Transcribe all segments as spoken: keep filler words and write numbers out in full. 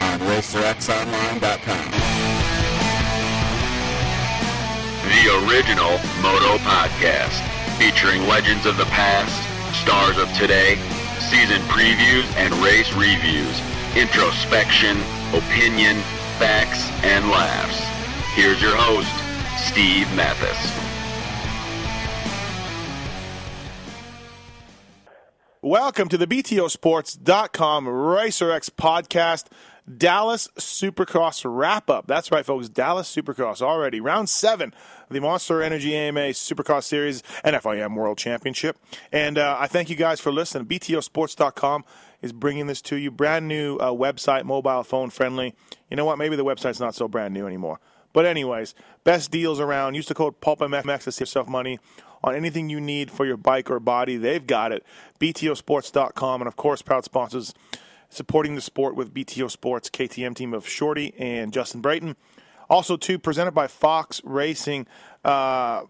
on Racer X Online dot com. The original Moto Podcast, featuring legends of the past, stars of today, season previews and race reviews, introspection, opinion, facts, and laughs. Here's your host, Steve Matthes. Welcome to the B T O Sports dot com RacerX podcast, Dallas Supercross wrap-up. That's right, folks, Dallas Supercross already. Round seven of the Monster Energy A M A Supercross Series and F I M World Championship. And uh, I thank you guys for listening. B T O Sports dot com is bringing this to you. Brand new uh, website, mobile phone friendly. You know what? Maybe the website's not so brand new anymore. But anyways, best deals around. Use the code PulpMX to save yourself money on anything you need for your bike or body. They've got it. B T O Sports dot com, and of course, proud sponsors supporting the sport with B T O Sports, K T M team of Shorty and Justin Brayton. Also, too, presented by Fox Racing. Uh,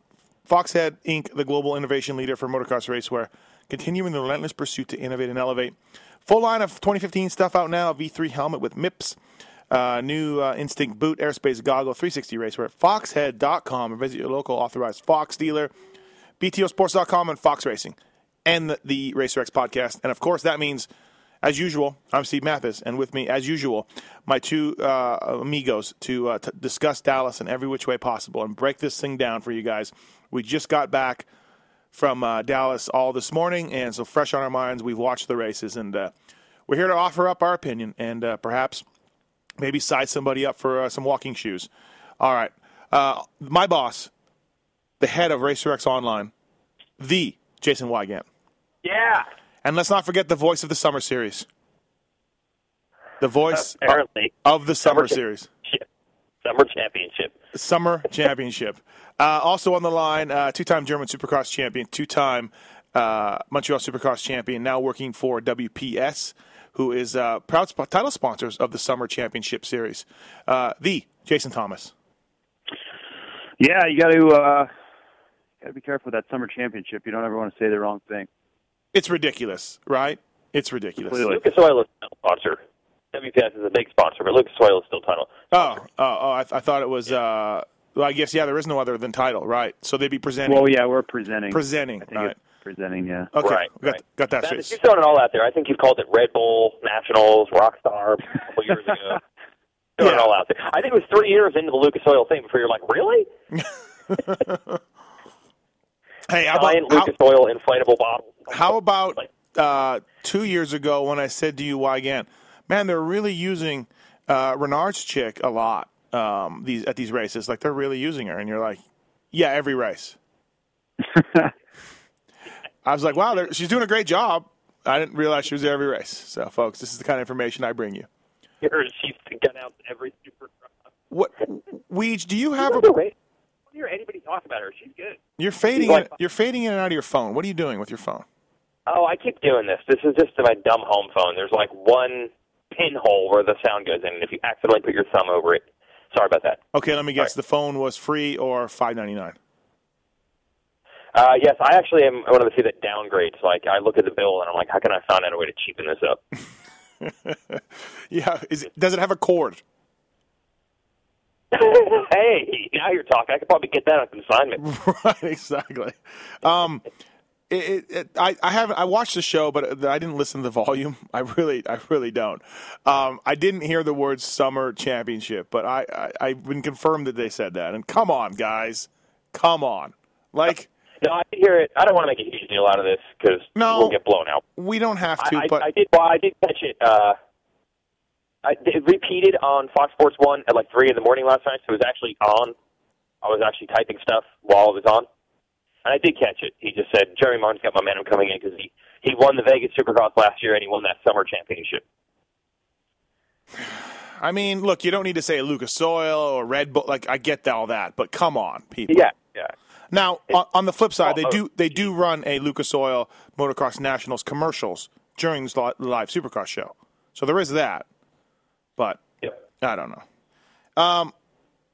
Foxhead, Incorporated, the global innovation leader for motocross racewear, continuing the relentless pursuit to innovate and elevate. Full line of twenty fifteen stuff out now. V three helmet with M I P S. Uh, new uh, Instinct boot, airspace goggle, three sixty racewear at Foxhead dot com. And visit your local authorized Fox dealer. B T O Sports dot com and Fox Racing and the, the RacerX podcast. And, of course, that means, as usual, I'm Steve Matthes, and with me, as usual, my two uh, amigos to, uh, to discuss Dallas in every which way possible and break this thing down for you guys. We just got back from uh, Dallas all this morning, and so fresh on our minds, we've watched the races, and uh, we're here to offer up our opinion and uh, perhaps maybe size somebody up for uh, some walking shoes. All right. Uh, my boss, the head of RacerX Online, the Jason Weigand. Yeah. And let's not forget the voice of the Summer Series. The voice of, of the Summer, summer Series. Summer Championship. Summer Championship. uh, also on the line, uh, two-time German Supercross champion, two-time uh, Montreal Supercross champion, now working for W P S, who is uh, proud sp- title sponsors of the Summer Championship Series. Uh, the Jason Thomas. Yeah, you got to... Uh... Gotta be careful with that Summer Championship. You don't ever want to say the wrong thing. It's ridiculous, right? It's ridiculous. Completely. Lucas Oil is still a sponsor. W P S is a big sponsor, but Lucas Oil is still title. Oh, oh, oh I, th- I thought it was. Yeah. Uh, well, I guess yeah, there is no other than title, right? So they'd be presenting. Well, yeah, we're presenting. Presenting, I think right. It's presenting, yeah. Okay, right, got, right. got that. Matt, you've thrown it all out there. I think you've called it Red Bull, Nationals, Rockstar a couple years ago. Throwing yeah. it all out there. I think it was three years into the Lucas Oil thing before you're like, really? Hey, how about, Lucas how, Oil inflatable bottle. How about uh, two years ago when I said to you, why again? Man, they're really using uh, Renard's chick a lot um, these at these races. Like, they're really using her. And you're like, yeah, every race. I was like, wow, she's doing a great job. I didn't realize she was there every race. So, folks, this is the kind of information I bring you. She's got out every super. What, Weege, do you have a race? Hear anybody talk about her. She's good. You're fading in, you're fading in and out of your phone. What are you doing with your phone? Oh, I keep doing this. This is just my dumb home phone. There's like one pinhole where the sound goes in, and if you accidentally put your thumb over it. Sorry about that. Okay, let me guess. Sorry. The phone was free or five ninety-nine? Uh, yes, I actually am one of the few that downgrades. Like, I look at the bill, and I'm like, how can I find out a way to cheapen this up? yeah. Is it, does it have a cord? Hey, now you're talking. I could probably get that on consignment. Right, exactly. Um, it, it, I, I haven't. I watched the show, but I didn't listen to the volume. I really, I really don't. Um, I didn't hear the word "Summer Championship," but I, I, I've been confirmed that they said that. And come on, guys, come on. Like, no, I did hear it. I don't want to make a huge deal out of this because no, we'll get blown out. We don't have to. I, but I, I did. Well, I did catch it. Uh, I, it repeated on Fox Sports one at like three in the morning last night, so it was actually on. I was actually typing stuff while it was on, and I did catch it. He just said, Jerry Martin's got momentum coming in because he, he won the Vegas Supercross last year, and he won that Summer Championship. I mean, look, you don't need to say Lucas Oil or Red Bull. Like, I get all that, but come on, people. Yeah, yeah. Now, it, on the flip side, they do they do run a Lucas Oil Motocross Nationals commercials during this live Supercross show. So there is that, but yep. I don't know. Um,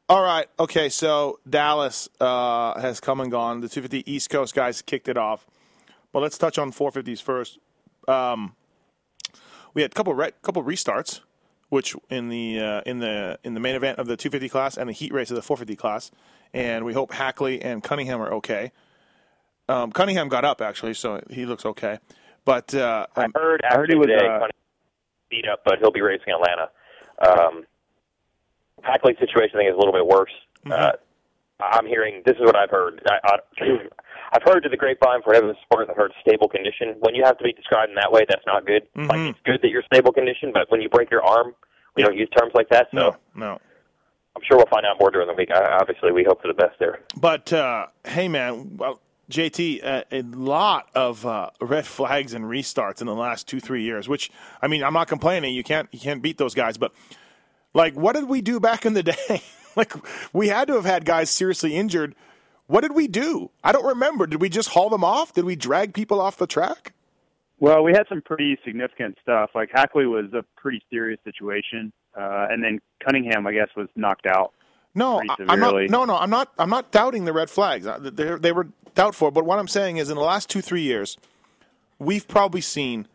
all right, okay, so Dallas uh, has come and gone. The two fifty East Coast guys kicked it off. But let's touch on four fifties first. Um, we had a couple re- couple restarts, which in the uh, in the in the main event of the two fifty class and the heat race of the four fifty class, and we hope Hackley and Cunningham are okay. Um, Cunningham got up actually, so he looks okay. But uh, um, I heard after I heard he was today, uh, beat up, but he'll be racing Atlanta. Um, Hackley's situation I think is a little bit worse. Mm-hmm. Uh, I'm hearing this is what I've heard. I, I, I've heard to the grapevine for whatever the sport. I've heard stable condition. When you have to be described in that way, that's not good. Mm-hmm. Like it's good that you're stable condition, but when you break your arm, we don't use terms like that. So no, no. I'm sure we'll find out more during the week. I, obviously, we hope for the best there. But uh, hey, man, well, J T, uh, a lot of uh, red flags and restarts in the last two, three years. Which I mean, I'm not complaining. You can't you can't beat those guys, but like, what did we do back in the day? Like, we had to have had guys seriously injured. What did we do? I don't remember. Did we just haul them off? Did we drag people off the track? Well, we had some pretty significant stuff. Like, Hackley was a pretty serious situation. Uh, and then Cunningham, I guess, was knocked out. No, I'm not, no, no, I'm not I'm not doubting the red flags. They're, they were doubtful. But what I'm saying is in the last two, three years, we've probably seen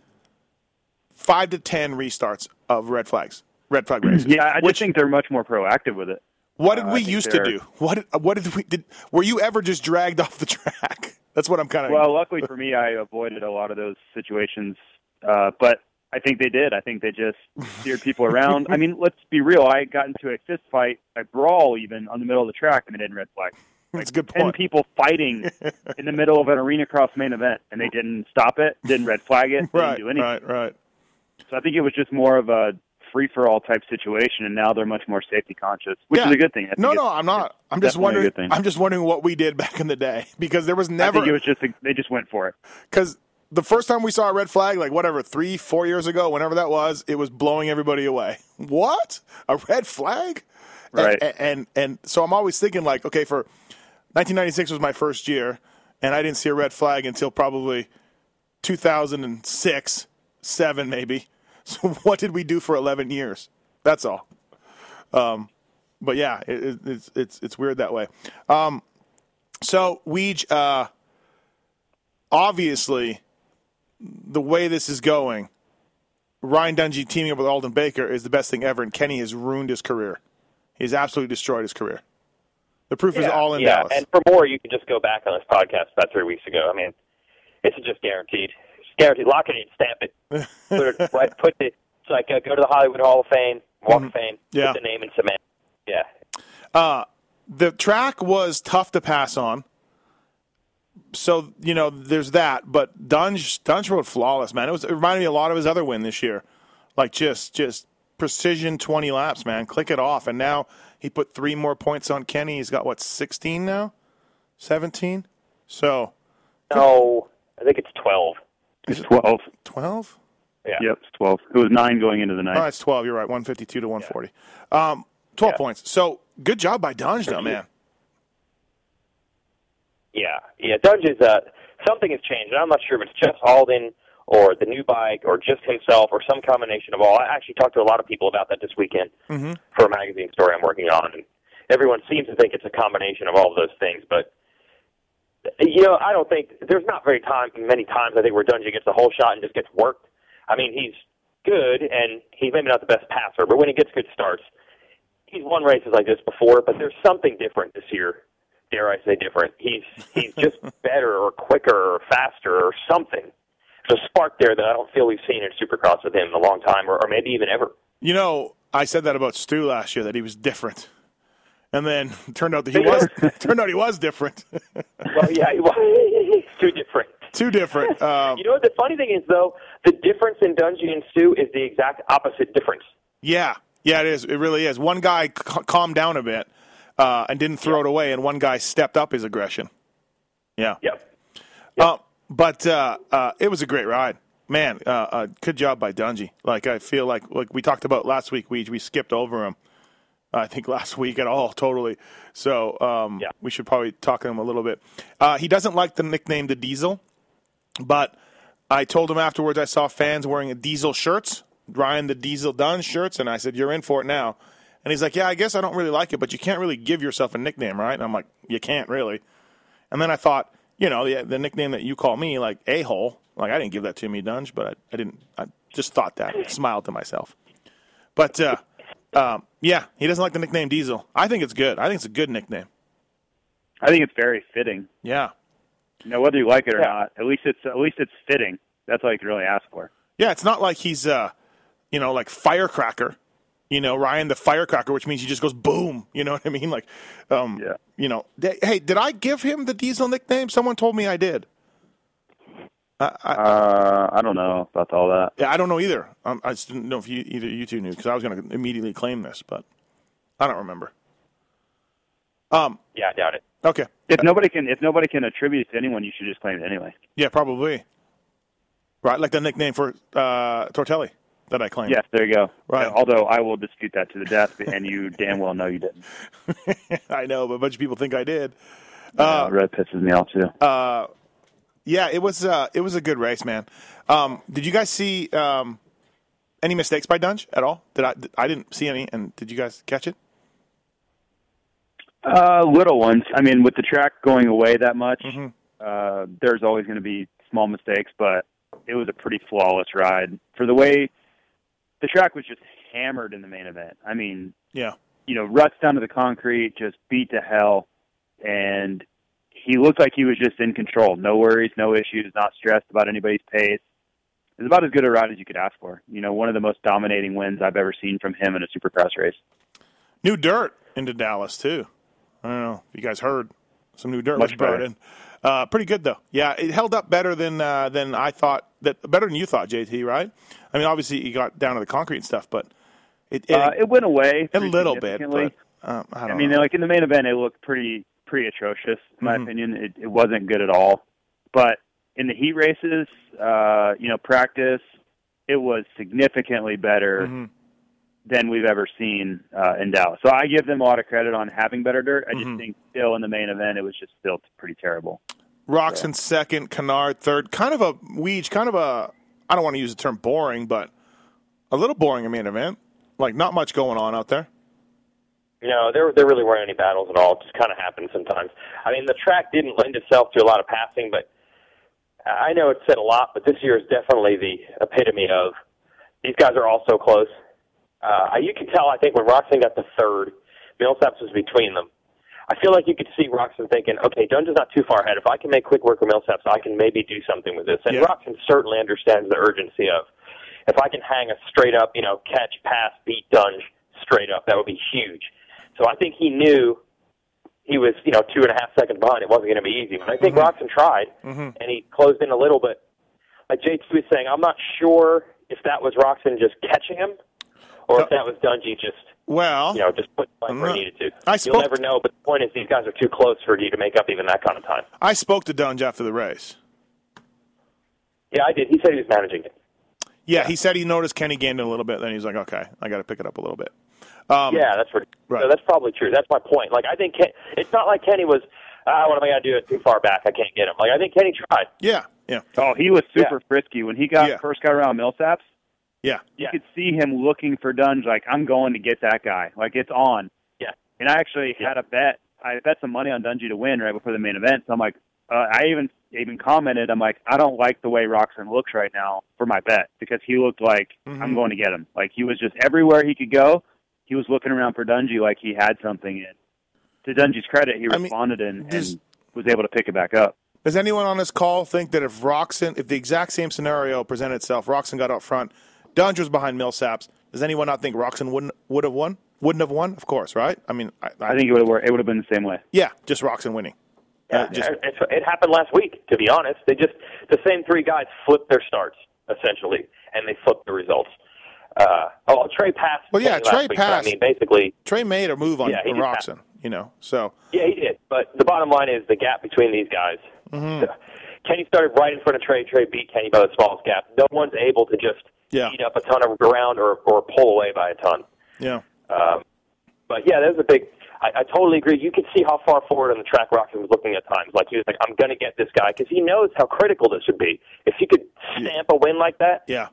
five to ten restarts of red flags, red flag races. Yeah, I just which, think they're much more proactive with it. What did uh, we used they're... to do? What what did we did? Were you ever just dragged off the track? That's what I'm kind of. Well, luckily for me, I avoided a lot of those situations, uh, but I think they did. I think they just steered people around. I mean, let's be real. I got into a fist fight, a brawl, even on the middle of the track, and they didn't red flag. Like, that's a good point. Ten people fighting in the middle of an arena cross main event, and they didn't stop it, didn't red flag it, right, didn't do anything. Right, right. So I think it was just more of a free-for-all type situation, and now they're much more safety conscious, which yeah. is a good thing. No, no, I'm not. I'm just wondering. I'm just wondering what we did back in the day, because there was never. I think it was just a, they just went for it. Because the first time we saw a red flag, like whatever, three, four years ago, whenever that was, it was blowing everybody away. What? A red flag? Right. And and, and so I'm always thinking like, okay, for nineteen ninety-six was my first year, and I didn't see a red flag until probably two thousand six, seven maybe. So what did we do for eleven years? That's all. Um, but yeah, it, it, it's it's it's weird that way. Um, so Weege, uh, obviously, the way this is going, Ryan Dungey teaming up with Alden Baker is the best thing ever, and Kenny has ruined his career. He's absolutely destroyed his career. The proof yeah, is all in yeah. Dallas. And for more, you can just go back on this podcast about three weeks ago. I mean, it's just guaranteed. Guaranteed, lock it in, stamp it, put it right, put it. It's like uh, go to the Hollywood Hall of Fame, Walk mm-hmm. of Fame, yeah. put the name in cement. Yeah. Uh, the track was tough to pass on, so you know there's that. But Dunge, Dunge rode flawless, man. It was it reminded me a lot of his other win this year, like just just precision twenty laps, man. Click it off, and now he put three more points on Kenny. He's got what sixteen now, seventeen. So no, I think it's twelve. It's twelve. twelve? Yeah. Yep, it's twelve. It was nine going into the night. Oh, it's twelve. You're right. one fifty-two to one forty. Yeah. Um, twelve yeah. points. So, good job by Dunge, though, man. Yeah. Yeah, Dunge is, uh, something has changed. I'm not sure if it's just Alden or the new bike or just himself or some combination of all. I actually talked to a lot of people about that this weekend mm-hmm. for a magazine story I'm working on. And everyone seems to think it's a combination of all of those things, but you know, I don't think there's not very time many times I think where Dungey gets the whole shot and just gets worked. I mean, he's good, and he's maybe not the best passer, but when he gets good starts, he's won races like this before. But there's something different this year. Dare I say different? He's he's just better or quicker or faster or something. There's a spark there that I don't feel we've seen in Supercross with him in a long time, or, or maybe even ever. You know, I said that about Stu last year that he was different. And then it turned out that he was turned out he was different. Well, yeah, he was too different. Too different. Um, you know what the funny thing is, though, the difference in Dungey and Stu is the exact opposite difference. Yeah, yeah, it is. It really is. One guy c- calmed down a bit uh, and didn't throw yeah. it away, and one guy stepped up his aggression. Yeah. Yep. yep. Uh, but uh, uh, it was a great ride. man, uh, uh, good job by Dungey. Like, I feel like, like we talked about last week, we we skipped over him, I think, last week at all, totally. So um, yeah. we should probably talk to him a little bit. Uh, he doesn't like the nickname the Diesel, but I told him afterwards I saw fans wearing Diesel shirts, Ryan the Diesel Dunn shirts, and I said, you're in for it now. And he's like, yeah, I guess I don't really like it, but you can't really give yourself a nickname, right? And I'm like, you can't really. And then I thought, you know, the, the nickname that you call me, like, A-hole, like, I didn't give that to me, Dunge, but I, I didn't, I just thought that, I smiled to myself. But, uh, um, yeah, he doesn't like the nickname Diesel. I think it's good. I think it's a good nickname. I think it's very fitting. Yeah. You know, whether you like it or yeah. not, at least it's, at least it's fitting. That's all you can really ask for. Yeah, it's not like he's, uh, you know, like Firecracker. You know, Ryan the Firecracker, which means he just goes boom. You know what I mean? Like, um, yeah. you know, they, hey, did I give him the Diesel nickname? Someone told me I did. I, I, uh, I don't know about all that. Yeah, I don't know either. Um, I just didn't know if you, either you two knew, because I was going to immediately claim this, but I don't remember. Um, yeah, I doubt it. Okay. If nobody can, if nobody can attribute it to anyone, you should just claim it anyway. Yeah, probably. Right, like the nickname for uh, Tortelli. That I claim. Yes, there you go. Right. Although I will dispute that to the death, and you damn well know you didn't. I know, but a bunch of people think I did. Uh, uh, it really pisses me off, too. Uh, yeah, it was uh, it was a good race, man. Um, did you guys see um, any mistakes by Dunge at all? Did I, I didn't see any, and did you guys catch it? Uh, little ones. I mean, with the track going away that much, mm-hmm. uh, there's always going to be small mistakes, but it was a pretty flawless ride. For the way... The track was just hammered in the main event. I mean, yeah, you know, ruts down to the concrete, just beat to hell, and he looked like he was just in control. No worries, no issues, not stressed about anybody's pace. It was about as good a ride as you could ask for. You know, one of the most dominating wins I've ever seen from him in a Supercross race. New dirt into Dallas, too. I don't know if you guys heard. Some new dirt was brought in. Uh, pretty good, though. Yeah, it held up better than uh, than I thought. That better than you thought, J T, right? I mean, obviously, you got down to the concrete and stuff, but it it, uh, it went away a little bit. But, um, I don't I mean, know. Like in the main event, it looked pretty pretty atrocious, in my mm-hmm. opinion. It, it wasn't good at all. But in the heat races, uh, you know, practice, it was significantly better mm-hmm. than we've ever seen uh, in Dallas. So I give them a lot of credit on having better dirt. I just mm-hmm. think still in the main event, it was just still pretty terrible. Roczen second, Canard third. Kind of a Weege, kind of a, I don't want to use the term boring, but a little boring in main event. Like, not much going on out there. You know, there there really weren't any battles at all. It just kind of happened sometimes. I mean, the track didn't lend itself to a lot of passing, but I know it said a lot, but this year is definitely the epitome of these guys are all so close. Uh, you can tell, I think, when Roczen got the third, Millsaps was between them. I feel like you could see Roczen thinking, okay, Dungeon's not too far ahead. If I can make quick work of Millsaps, I can maybe do something with this. And yeah. Roczen certainly understands the urgency of, if I can hang a straight-up, you know, catch, pass, beat Dunge straight up, that would be huge. So I think he knew he was, you know, two and a half seconds behind. It wasn't going to be easy. But I think mm-hmm. Roczen tried, mm-hmm. and he closed in a little bit. Like J T was saying, I'm not sure if that was Roczen just catching him, or if that was Dungey just, well, you know, just put like where he needed to. I spoke You'll never know, but the point is these guys are too close for you to make up even that kind of time. I spoke to Dungey after the race. Yeah, I did. He said he was managing it. Yeah, yeah. He said he noticed Kenny gained it a little bit, then he's like, okay, I got to pick it up a little bit. Um, yeah, that's pretty, right. So that's probably true. That's my point. Like, I think Ken, it's not like Kenny was, ah, what am I going to do? It's too far back. I can't get him. Like, I think Kenny tried. Yeah, yeah. Oh, he was super yeah. frisky. When he got yeah. first got around Millsaps, Yeah, you yeah. could see him looking for Dunge, like, I'm going to get that guy. Like, it's on. Yeah. And I actually yeah. had a bet. I bet some money on Dungey to win right before the main event. So I'm like, uh, I even even commented, I'm like, I don't like the way Roczen looks right now for my bet, because he looked like mm-hmm. I'm going to get him. Like, he was just everywhere he could go, he was looking around for Dungey like he had something in. To Dungey's credit, he I responded mean, and, does, and was able to pick it back up. Does anyone on this call think that if Roczen, if the exact same scenario presented itself, Roczen got out front, Dunge was behind Millsaps. Does anyone not think Roczen wouldn't would have won? Wouldn't have won, of course, right? I mean, I, I, I think it would have it would have been the same way. Yeah, just Roczen winning. Yeah, uh, just, it, it happened last week. To be honest, they just the same three guys flipped their starts essentially, and they flipped the results. Uh, oh, Trey passed. Well, yeah, Trey week, passed. I mean, basically, Trey made a move on yeah, Roczen. You know, so yeah, he did. But the bottom line is the gap between these guys. Mm-hmm. Kenny started right in front of Trey. Trey beat Kenny by the smallest gap. No one's able to just yeah. eat up a ton of ground or, or pull away by a ton. Yeah. Um, but, yeah, that was a big – I totally agree. You could see how far forward on the track Roczen was looking at times. Like, he was like, I'm going to get this guy, because he knows how critical this would be. If he could stamp a win like that, yeah.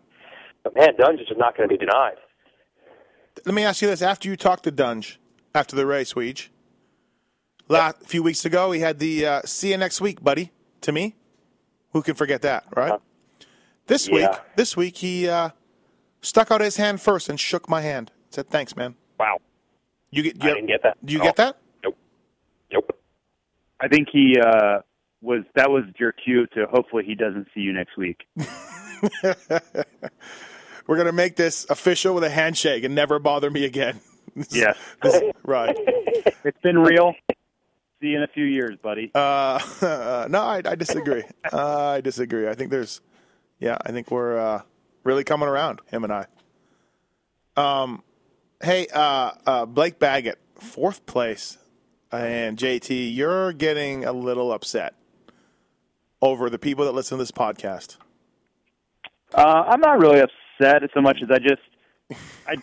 But, man, Dunge is just not going to be denied. Let me ask you this. After you talked to Dunge after the race, Weege, last yeah. few weeks ago, he had the uh, see you next week, buddy, to me. Who can forget that, right? Uh, this yeah. week, this week he uh, stuck out his hand first and shook my hand. Said, thanks, man. Wow. You get? You I have, didn't get that. Do you oh. get that? Nope. Nope. I think he uh, was. That was your cue to hopefully he doesn't see you next week. We're gonna make this official with a handshake and never bother me again. Yes. This, right. It's been real. See you in a few years, buddy. Uh, uh, no, I, I disagree. uh, I disagree. I think there's. Yeah, I think we're uh, really coming around, him and I. Um. Hey, uh, uh, Blake Baggett, fourth place, and J T, you're getting a little upset over the people that listen to this podcast. Uh, I'm not really upset so much as I just, I,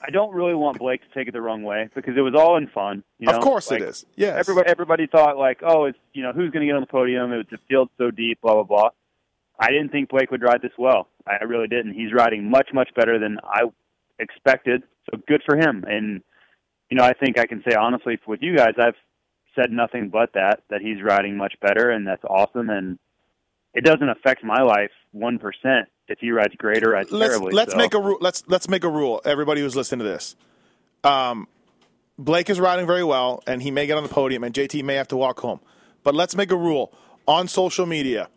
I don't really want Blake to take it the wrong way, because it was all in fun. You know? Of course like, it is. Yes. Everybody, everybody thought like, oh, it's, you know, who's going to get on the podium? It was the field so deep, blah blah blah. I didn't think Blake would ride this well. I really didn't. He's riding much much better than I expected. So good for him. And, you know, I think I can say honestly with you guys, I've said nothing but that, that he's riding much better, and that's awesome. And it doesn't affect my life one percent if he rides great or rides let's, terribly. Let's, so. make a ru- let's, let's make a rule, everybody who's listening to this. Um, Blake is riding very well, and he may get on the podium, and J T may have to walk home. But let's make a rule on social media.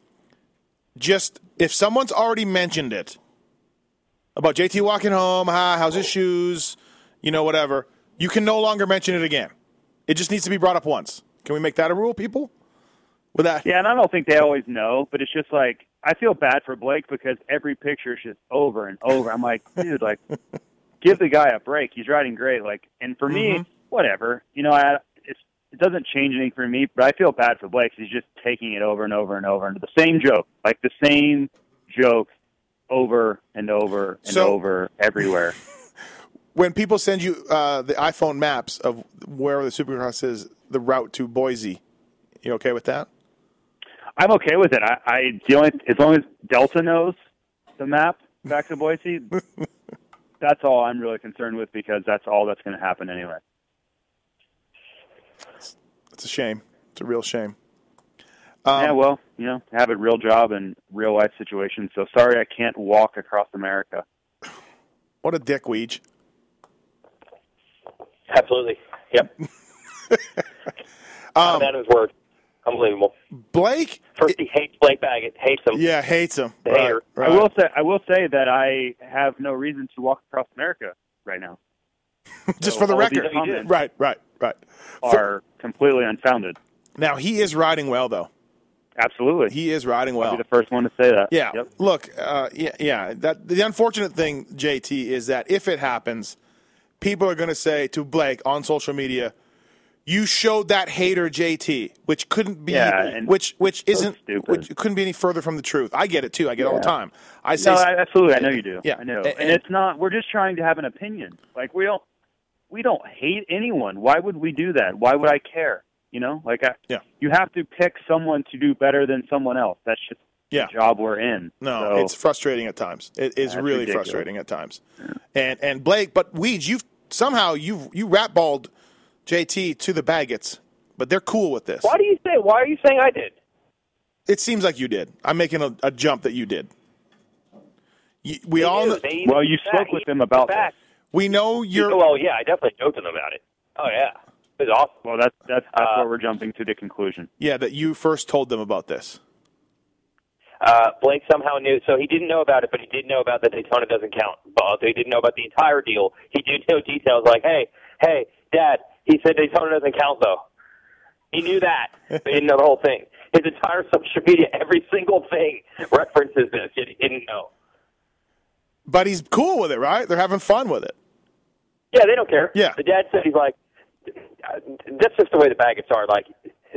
Just if someone's already mentioned it, about J T walking home, hi, how's his shoes, you know, whatever. You can no longer mention it again. It just needs to be brought up once. Can we make that a rule, people? With that, yeah, and I don't think they always know, but it's just like, I feel bad for Blake because every picture is just over and over. I'm like, dude, like, give the guy a break. He's riding great. Like, and for mm-hmm. me, whatever. You know, I, it's, it doesn't change anything for me, but I feel bad for Blake because he's just taking it over and over and over. And the same joke, like the same joke. Over and over and so, over everywhere. When people send you uh, the iPhone maps of where the Supercross is, the route to Boise, you okay with that? I'm okay with it. I, I the only, as long as Delta knows the map back to Boise, that's all I'm really concerned with, because that's all that's going to happen anyway. It's a shame. It's a real shame. Um, yeah, well, you know, I have a real job and real life situation, so sorry I can't walk across America. What a dick, Weege. Absolutely. Yep. um, that is word. Unbelievable. Blake? First, he hates Blake Baggett. Hates him. Yeah, hates him. Right, right. I will say, I will say that I have no reason to walk across America right now. Just so for the record. Right, right, right. Are so, completely unfounded. Now, he is riding well, though. Absolutely. He is riding well. I'll be the first one to say that. Yeah. Yep. Look, uh, yeah, yeah. That, the unfortunate thing, J T, is that if it happens, people are going to say to Blake on social media, you showed that hater J T, which couldn't be yeah, which which isn't so which couldn't be any further from the truth. I get it too. I get yeah. it all the time. I say No, I, absolutely. I know you do. Yeah. I know. And, and it's not we're just trying to have an opinion. Like we don't we don't hate anyone. Why would we do that? Why would I care? You know, like I, yeah. you have to pick someone to do better than someone else. That's just yeah. the job we're in. No, so. It's frustrating at times. It is That's really ridiculous. frustrating at times. Yeah. And and Blake, but Weege, you've somehow you you ratballed J T to the Baggetts, but they're cool with this. Why do you say? Why are you saying I did? It seems like you did. I'm making a, a jump that you did. You, we they all know, well, you spoke with them about that. We know you're. Well, yeah, I definitely joked them about it. Oh yeah. It's awesome. Well, that's that's, that's uh, where we're jumping to the conclusion. Yeah, that you first told them about this. Uh, Blake somehow knew. So he didn't know about it, but he did know about that Daytona doesn't count. But he didn't know about the entire deal. He did know details like, hey, hey, Dad, he said Daytona doesn't count, though. He knew that, but he didn't know the whole thing. His entire social media, every single thing references this. He didn't know. But he's cool with it, right? They're having fun with it. Yeah, they don't care. Yeah. The dad said he's like, that's just the way the Baggetts are. Like,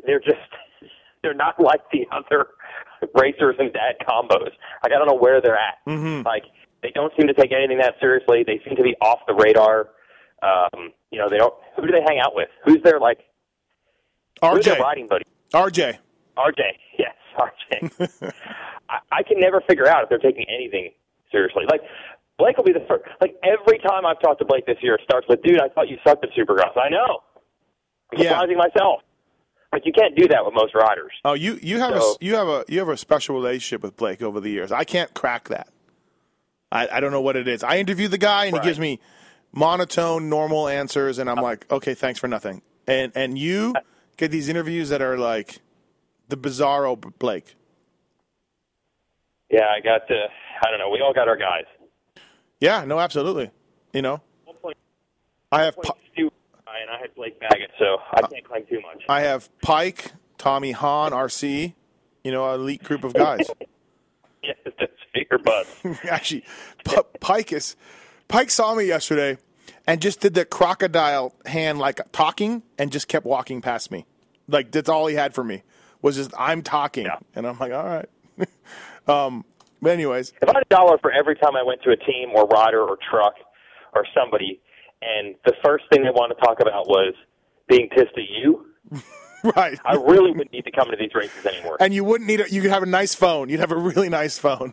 they're just, they're not like the other racers and dad combos. Like, I don't know where they're at. Mm-hmm. Like, they don't seem to take anything that seriously. They seem to be off the radar. Um, you know, they don't. Who do they hang out with? Who's their, like, R J. Who's their riding buddy? R J. R J, yes, R J. I, I can never figure out if they're taking anything seriously. Like, Blake will be the first. Like, every time I've talked to Blake this year, it starts with, dude, I thought you sucked at Supercross. I know. I'm surprising yeah. myself. Like, you can't do that with most riders. Oh, you, you have so, a you have a you have a special relationship with Blake over the years. I can't crack that. I, I don't know what it is. I interview the guy and right. he gives me monotone, normal answers, and I'm uh, like, okay, thanks for nothing. And and you get these interviews that are like the bizarro Blake. Yeah, I got to. I don't know. We all got our guys. Yeah, no, absolutely. You know, one point, I have. One point, Stu and I had Blake Baggett, so I can't claim too much. I have Pike, Tommy Hahn, R C, you know, an elite group of guys. Yes, that's bigger buzz. Actually, P- Pike is Pike saw me yesterday and just did the crocodile hand, like talking, and just kept walking past me. Like, that's all he had for me was just, I'm talking. Yeah. And I'm like, all right. um, but anyways. If I had a dollar for every time I went to a team or rider or truck or somebody, and the first thing they want to talk about was being pissed at you. Right. I really wouldn't need to come into these races anymore. And you wouldn't need it. You could have a nice phone. You'd have a really nice phone.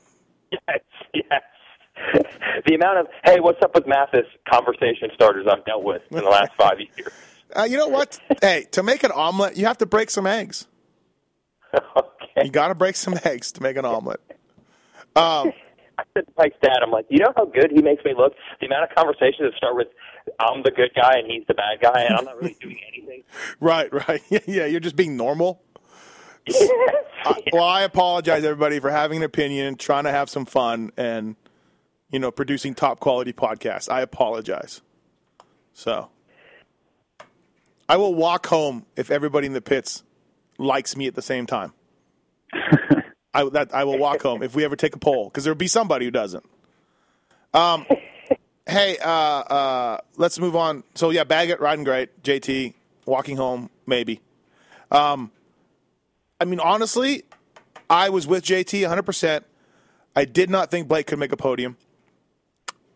Yes, yes. The amount of, hey, what's up with Matthes conversation starters I've dealt with in the last five years. Uh, you know what? Hey, to make an omelet, you have to break some eggs. Okay. You got to break some eggs to make an omelet. Um, I said to Pike's dad, I'm like, you know how good he makes me look? The amount of conversations that start with, I'm the good guy and he's the bad guy and I'm not really doing anything. Right, right. Yeah, you're just being normal. Yes. I, well, I apologize, everybody, for having an opinion, trying to have some fun, and, you know, producing top-quality podcasts. I apologize. So I will walk home if everybody in the pits likes me at the same time. I, that, I will walk home if we ever take a poll, because there will be somebody who doesn't. Um. Hey, uh, uh, let's move on. So, yeah, Baggett, riding great. J T, walking home, maybe. Um, I mean, honestly, I was with J T one hundred percent. I did not think Blake could make a podium.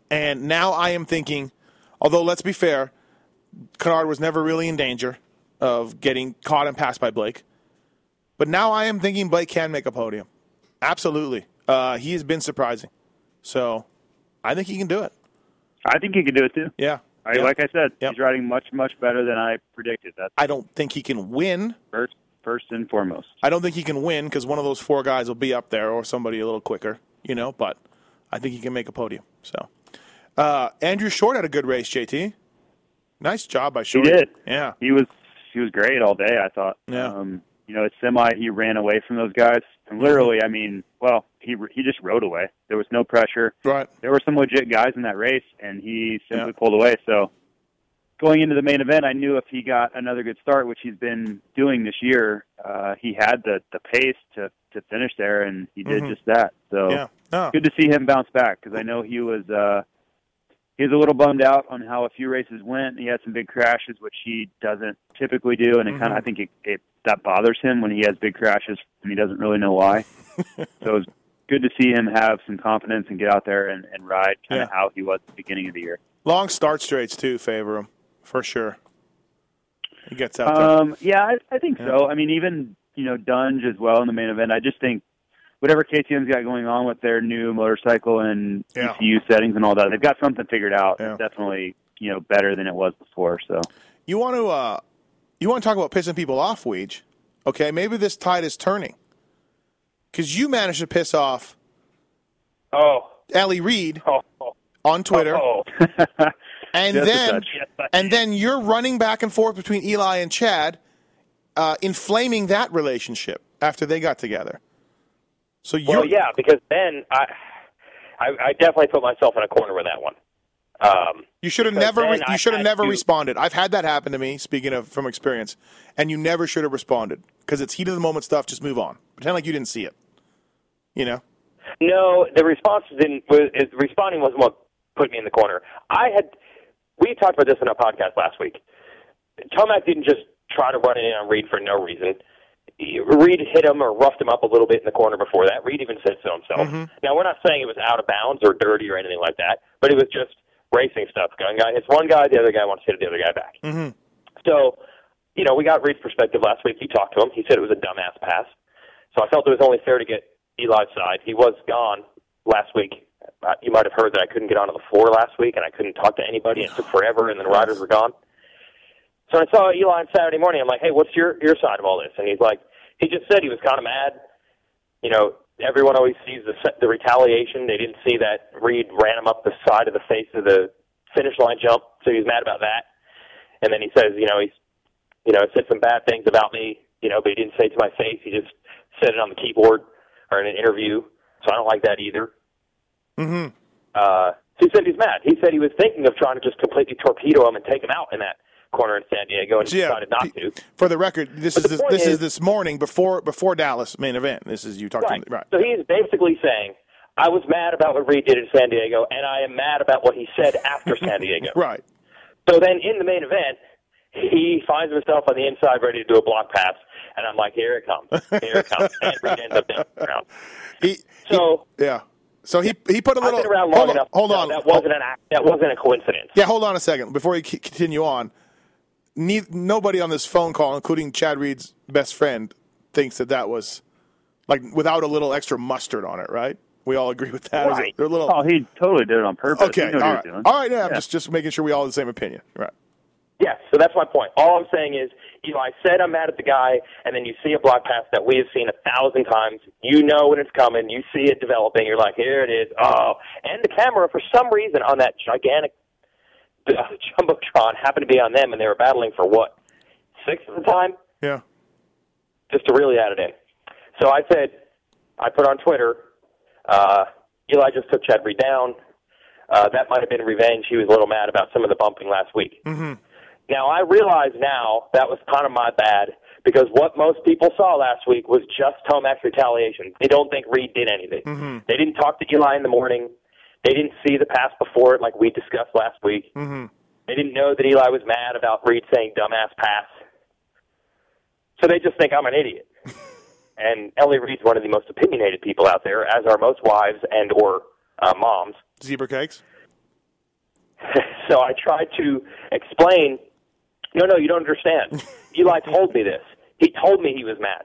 And now I am thinking, although let's be fair, Canard was never really in danger of getting caught and passed by Blake. But now I am thinking Blake can make a podium. Absolutely. Uh, he has been surprising. So I think he can do it. I think he can do it, too. Yeah. I, yeah. Like I said, yep. He's riding much, much better than I predicted. That's I don't think he can win. First first and foremost. I don't think he can win because one of those four guys will be up there or somebody a little quicker, you know, but I think he can make a podium. So, uh, Andrew Short had a good race, J T. Nice job by Short. He did. Yeah. He was, he was great all day, I thought. Yeah. Um, you know, at semi, he ran away from those guys. And literally, I mean, well, he he just rode away. There was no pressure. Right. There were some legit guys in that race, and he simply yeah. pulled away. So going into the main event, I knew if he got another good start, which he's been doing this year, uh, he had the, the pace to, to finish there, and he did mm-hmm. just that. So yeah. oh. good to see him bounce back, because I know he was uh, he was a little bummed out on how a few races went. He had some big crashes, which he doesn't typically do, and it mm-hmm. kind of I think it, it that bothers him when he has big crashes, and he doesn't really know why. So it's good to see him have some confidence and get out there and, and ride kind of yeah. how he was at the beginning of the year. Long start straights, too, favor him, for sure. He gets out um, there. Yeah, I, I think yeah. so. I mean, even, you know, Dunge as well in the main event, I just think whatever K T M's got going on with their new motorcycle and yeah. E C U settings and all that, they've got something figured out. Yeah. It's definitely, you know, better than it was before. So you want to uh, you want to talk about pissing people off, Weege. Okay, maybe this tide is turning. Because you managed to piss off oh. Ellie Reed oh. on Twitter. Oh. and then and then you're running back and forth between Eli and Chad, uh, inflaming that relationship after they got together. So you Well, yeah, because then I, I I definitely put myself in a corner with that one. Um, you should have never re- you should have never to... responded. I've had that happen to me, speaking of from experience, and you never should have responded because it's heat of the moment stuff. Just move on. Pretend like you didn't see it. You know? No, the response didn't. Was, responding wasn't what put me in the corner. I had we talked about this in our podcast last week. Tomac didn't just try to run it in on Reed for no reason. Reed hit him or roughed him up a little bit in the corner before that. Reed even said so himself. Mm-hmm. Now, we're not saying it was out of bounds or dirty or anything like that, but it was just racing stuff. One guy hits one guy, the other guy wants to hit the other guy back. Mm-hmm. So, you know, we got Reed's perspective last week. He talked to him. He said it was a dumbass pass. So I felt it was only fair to get Eli's side. He was gone last week. Uh, you might have heard that I couldn't get onto the floor last week, and I couldn't talk to anybody. It took forever, and then riders were gone. So I saw Eli on Saturday morning. I'm like, hey, what's your, your side of all this? And he's like, he just said he was kind of mad. You know, everyone always sees the the retaliation. They didn't see that Reed ran him up the side of the face of the finish line jump, so he was mad about that. And then he says, you know, he's, you know, said some bad things about me, you know, but he didn't say it to my face. He just said it on the keyboard or in an interview. So I don't like that either. Mm-hmm. Uh, so he said he's mad. He said he was thinking of trying to just completely torpedo him and take him out in that corner in San Diego, and yeah, decided not to. For the record, this but is this is, is this morning before before Dallas main event. This is you talking right. To, right. So he's basically saying, I was mad about what Reed did in San Diego, and I am mad about what he said after San Diego. Right. So then in the main event, he finds himself on the inside ready to do a block pass, and I'm like, here it comes, here it comes, and Reed ends up down the ground. He, so he, yeah. So he he put a little. I've been around long hold enough. Hold on. That wasn't an that wasn't a coincidence. Yeah, hold on a second before you continue on. Neither, nobody on this phone call, including Chad Reed's best friend, thinks that that was like without a little extra mustard on it, right? We all agree with that. Right. It, little... Oh, he totally did it on purpose. Okay, all right, all right. Yeah, yeah. I'm just just making sure we all have the same opinion, right? Yeah, so that's my point. All I'm saying is, you know, I said I'm mad at the guy, and then you see a block pass that we have seen a thousand times. You know when it's coming. You see it developing. You're like, here it is. Oh, and the camera, for some reason, on that gigantic uh, Jumbotron happened to be on them, and they were battling for, what, six at the time? Yeah. Just to really add it in. So I said, I put on Twitter, uh, Eli just took Chad Reed down. Uh, that might have been revenge. He was a little mad about some of the bumping last week. Mm-hmm. Now, I realize now that was kind of my bad, because what most people saw last week was just Tomac's retaliation. They don't think Reed did anything. Mm-hmm. They didn't talk to Eli in the morning. They didn't see the pass before it like we discussed last week. Mm-hmm. They didn't know that Eli was mad about Reed saying dumbass pass. So they just think I'm an idiot. And Ellie Reed's one of the most opinionated people out there, as are most wives and or uh, moms. Zebra cakes. So I tried to explain... No, no, you don't understand. Eli told me this. He told me he was mad.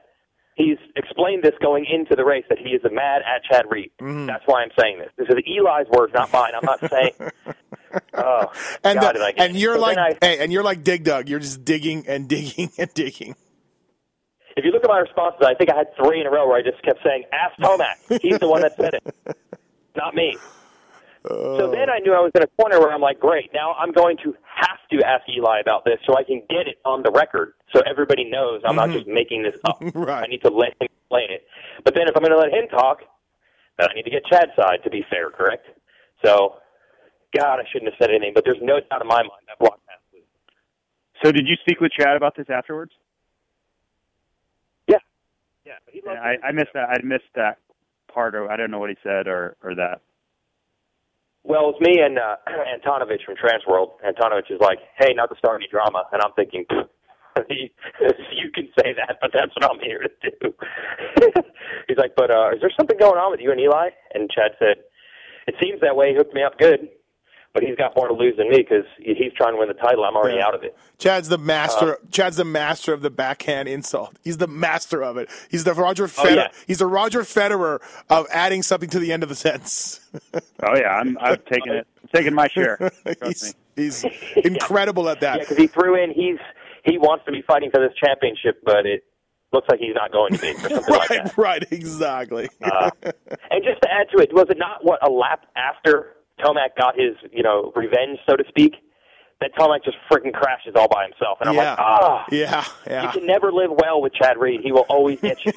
He's explained this going into the race, that he is mad at Chad Reed. Mm. That's why I'm saying this. This is Eli's words, not mine. I'm not saying. Oh, and God, the, did I get and it. you're so like, I, hey, and you're like Dig Dug. You're just digging and digging and digging. If you look at my responses, I think I had three in a row where I just kept saying, "Ask Tomac. He's the one that said it, not me." So then I knew I was in a corner where I'm like, great, now I'm going to have to ask Eli about this so I can get it on the record so everybody knows I'm mm-hmm. not just making this up. Right. I need to let him explain it. But then if I'm going to let him talk, then I need to get Chad's side to be fair, correct? So, God, I shouldn't have said anything, but there's no doubt in my mind that block pass was. So did you speak with Chad about this afterwards? Yeah. Yeah. But he yeah I, I missed that. I missed that part, or I don't know what he said or, or that. Well, it's me and uh, Antonovich from Transworld. Antonovich is like, hey, not to start any drama. And I'm thinking, you can say that, but that's what I'm here to do. He's like, but uh, is there something going on with you and Eli? And Chad said, it seems that way. He hooked me up good, but he's got more to lose than me because he's trying to win the title. I'm already yeah. out of it. Chad's the master. Uh, Chad's the master of the backhand insult. He's the master of it. He's the Roger Federer. Oh, yeah. He's the Roger Federer of adding something to the end of the sentence. Oh yeah, I'm, I've taken it. I'm taking my share. Trust he's, me. He's incredible yeah. at that. Yeah, because he threw in. He's he wants to be fighting for this championship, but it looks like he's not going to be. Or something right, like that. Right, exactly. Uh, and just to add to it, was it not what a lap after Tomac got his, you know, revenge, so to speak, that Tomac just freaking crashes all by himself. And I'm yeah. like, ah, oh, yeah, yeah. you can never live well with Chad Reed. He will always get you.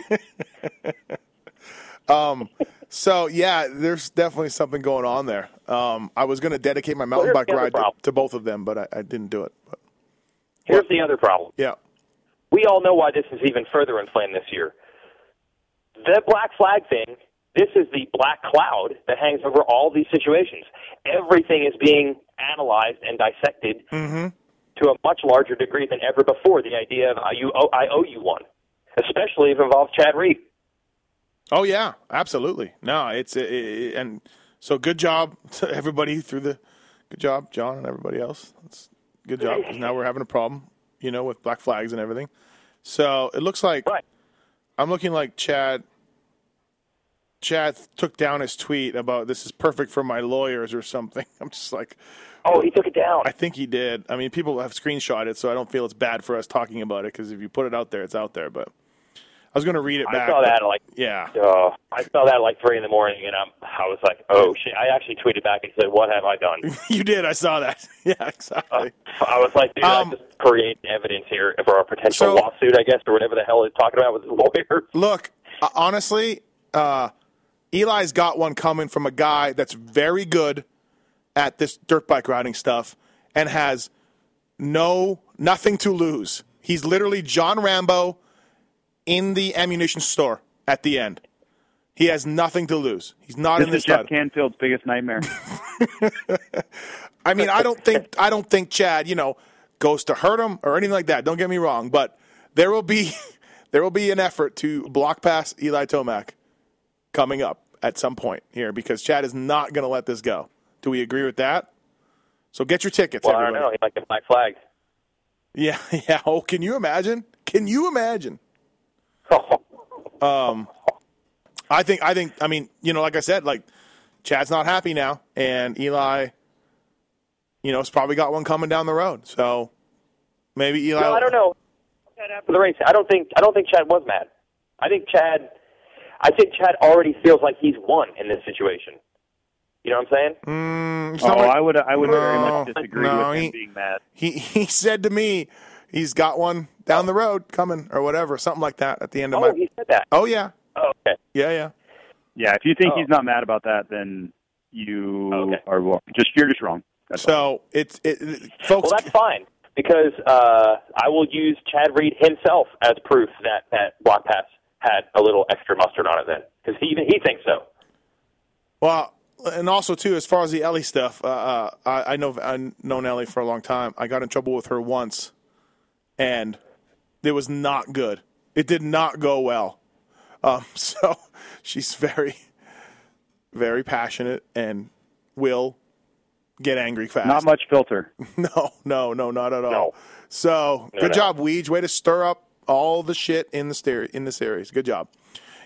um, so, yeah, there's definitely something going on there. Um, I was going to dedicate my mountain well, bike ride to, to both of them, but I, I didn't do it. But. Here's what? The other problem. Yeah. We all know why this is even further inflamed this year. The black flag thing. This is the black cloud that hangs over all these situations. Everything is being analyzed and dissected mm-hmm. to a much larger degree than ever before. The idea of I owe you one. especially if it involves Chad Reed. Oh, yeah, absolutely. No, it's it, it, and so good job to everybody through the – good job, John, and everybody else. That's good job, because now we're having a problem, you know, with black flags and everything. So it looks like right. – I'm looking like Chad – Chad took down his tweet about this is perfect for my lawyers or something. I'm just like, oh, he took it down. I think he did. I mean, people have screenshot it, so I don't feel it's bad for us talking about it, because if you put it out there, it's out there. But I was going to read it back. I saw that at like yeah. Uh, I saw that at like three in the morning, and I'm, I was like, oh shit! I actually tweeted back and said, "What have I done?" You did. I saw that. Yeah, exactly. Uh, I was like, dude, um, I just create evidence here for a potential so, lawsuit, I guess, or whatever the hell it's talking about with his lawyer. Look, uh, honestly, uh. Eli's got one coming from a guy that's very good at this dirt bike riding stuff and has no nothing to lose. He's literally John Rambo in the ammunition store at the end. He has nothing to lose. He's not this in this. This is Jeff Canfield's biggest nightmare. I mean, I don't think I don't think Chad, you know, goes to hurt him or anything like that. Don't get me wrong, but there will be there will be an effort to block past Eli Tomac coming up at some point here, because Chad is not going to let this go. Do we agree with that? So get your tickets, well, everybody. I don't know. He likes the black flags. Yeah, yeah. Oh, can you imagine? Can you imagine? um, I think, I think, I mean, you know, like I said, like Chad's not happy now, and Eli, you know, has probably got one coming down the road. So maybe Eli. No, I don't know. After the race, I don't think, I don't think Chad was mad. I think Chad. I think Chad already feels like he's won in this situation. You know what I'm saying? Mm, oh, like, I would I would no, very much disagree no, with him he, being mad. He he said to me, he's got one down the road coming or whatever, something like that at the end of oh, my... Oh, he said that? Oh, yeah. Oh, okay. Yeah, yeah. Yeah, if you think oh. he's not mad about that, then you okay. are wrong. Just, you're just wrong. That's so, it's... It, it, folks... Well, that's fine, because uh, I will use Chad Reed himself as proof that, that block pass had a little extra mustard on it then, because he he thinks so. Well, and also too, as far as the Ellie stuff, uh, I, I know I've known Ellie for a long time. I got in trouble with her once, and it was not good. It did not go well. Um, so she's very, very passionate and will get angry fast. Not much filter. No, no, no, not at all. No. So no, good no. job, Weege. Way to stir up all the shit in the steri- in the series. Good job.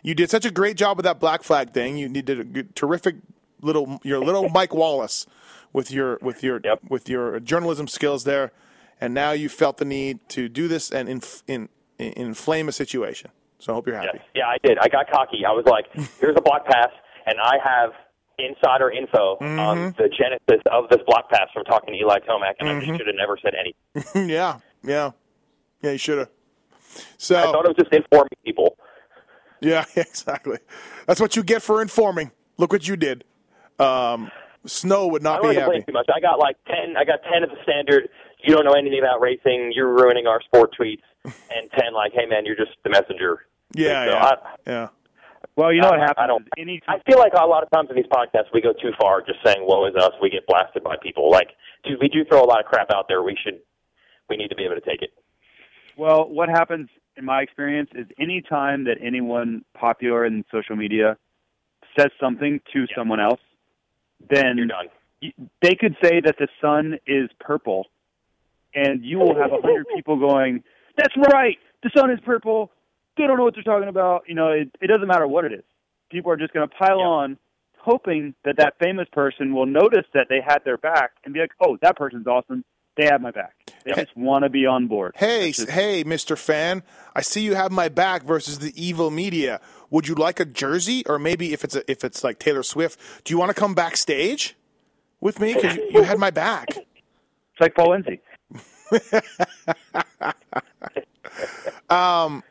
You did such a great job with that black flag thing. You did a good, terrific little your little Mike Wallace with your with your yep. with your journalism skills there. And now you felt the need to do this and inf- in, in, inflame a situation. So I hope you're happy. Yes. Yeah, I did. I got cocky. I was like, here's a block pass, and I have insider info mm-hmm. on the genesis of this block pass from talking to Eli Tomac, and mm-hmm. I just should have never said anything. yeah, yeah. Yeah, you should have. So I thought it was just informing people. Yeah, exactly. That's what you get for informing. Look what you did. Um, Snow would not be happy. Too much. I got like ten. I got ten of the standard. You don't know anything about racing. You're ruining our sport tweets. And ten like, hey man, you're just the messenger. Yeah, so yeah, I, yeah. Well, you know I, what happens. I don't. Any I feel like a lot of times in these podcasts we go too far, just saying woe is us. We get blasted by people. Like, dude, we do throw a lot of crap out there. We should. We need to be able to take it. Well, what happens, in my experience, is any time that anyone popular in social media says something to yep. someone else, then you're done. You, they could say that the sun is purple, and you will have one hundred people going, that's right, the sun is purple, they don't know what they're talking about. You know, it, it doesn't matter what it is. People are just going to pile yep. on, hoping that that famous person will notice that they had their back and be like, oh, that person's awesome. They have my back. They just want to be on board. Hey, is- hey, Mister Fan, I see you have my back versus the evil media. Would you like a jersey, or maybe if it's a, if it's like Taylor Swift, do you want to come backstage with me because you, you had my back? It's like Paul Lindsay. um,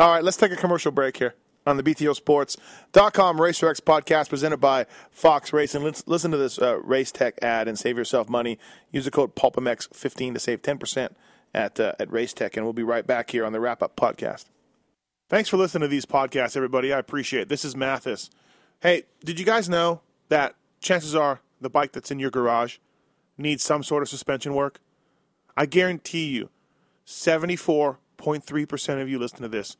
all right, let's take a commercial break here on the B T O Sports dot com RacerX podcast presented by Fox Racing. Let's listen to this uh, race tech ad and save yourself money. Use the code Pulp M X fifteen to save ten percent at uh, at race tech, and we'll be right back here on the wrap-up podcast. Thanks for listening to these podcasts, everybody. I appreciate it. This is Matthes. Hey, did you guys know that chances are the bike that's in your garage needs some sort of suspension work? I guarantee you seventy-four percent ninety-nine point three percent of you listening to this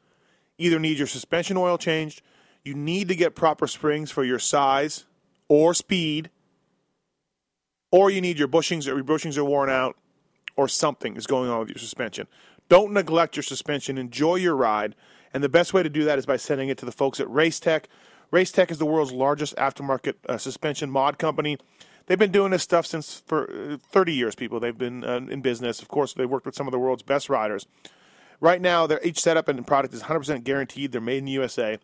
either need your suspension oil changed, you need to get proper springs for your size or speed, or you need your bushings or your bushings are worn out, or something is going on with your suspension. Don't neglect your suspension. Enjoy your ride. And the best way to do that is by sending it to the folks at Racetech. Racetech is the world's largest aftermarket uh, suspension mod company. They've been doing this stuff since for thirty years, people. They've been uh, in business. Of course, they've worked with some of the world's best riders. Right now, their each setup and product is one hundred percent guaranteed. They're made in the U S A.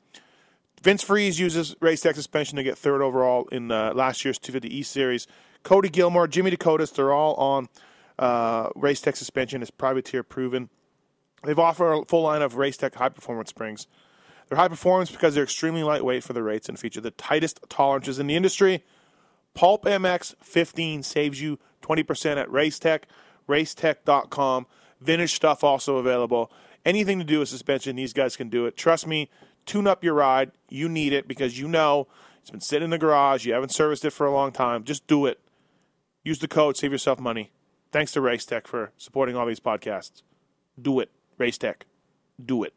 Vince Freeze uses Racetech suspension to get third overall in uh, last year's two fifty E Series. Cody Gilmore, Jimmy Dakotas, they're all on uh, Racetech suspension. It's privateer proven. They've offered a full line of Racetech high-performance springs. They're high-performance because they're extremely lightweight for the rates and feature the tightest tolerances in the industry. Pulp M X fifteen saves you twenty percent at Racetech. Racetech dot com. Vintage stuff also available. Anything to do with suspension, these guys can do it. Trust me, tune up your ride. You need it because you know it's been sitting in the garage. You haven't serviced it for a long time. Just do it. Use the code. Save yourself money. Thanks to Racetech for supporting all these podcasts. Do it. Racetech. Do it.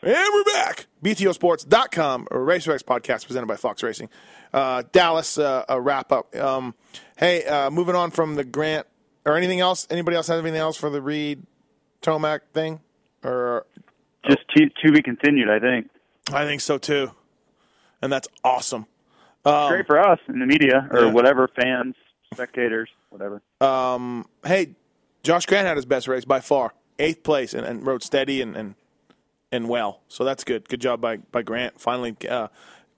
And we're back. B T O Sports dot com, or RacerX podcast presented by Fox Racing. Uh, Dallas, uh, a wrap-up. Um, hey, uh, moving on from the Grant, or anything else? Anybody else have anything else for the Reed-Tomac thing? Or Just to, to be continued, I think. I think so, too. And that's awesome. Um, great for us in the media, or yeah. whatever, fans, spectators, whatever. Um, hey, Josh Grant had his best race by far. Eighth place, and, and rode steady and... and And well, so that's good. Good job by, by Grant. Finally, uh,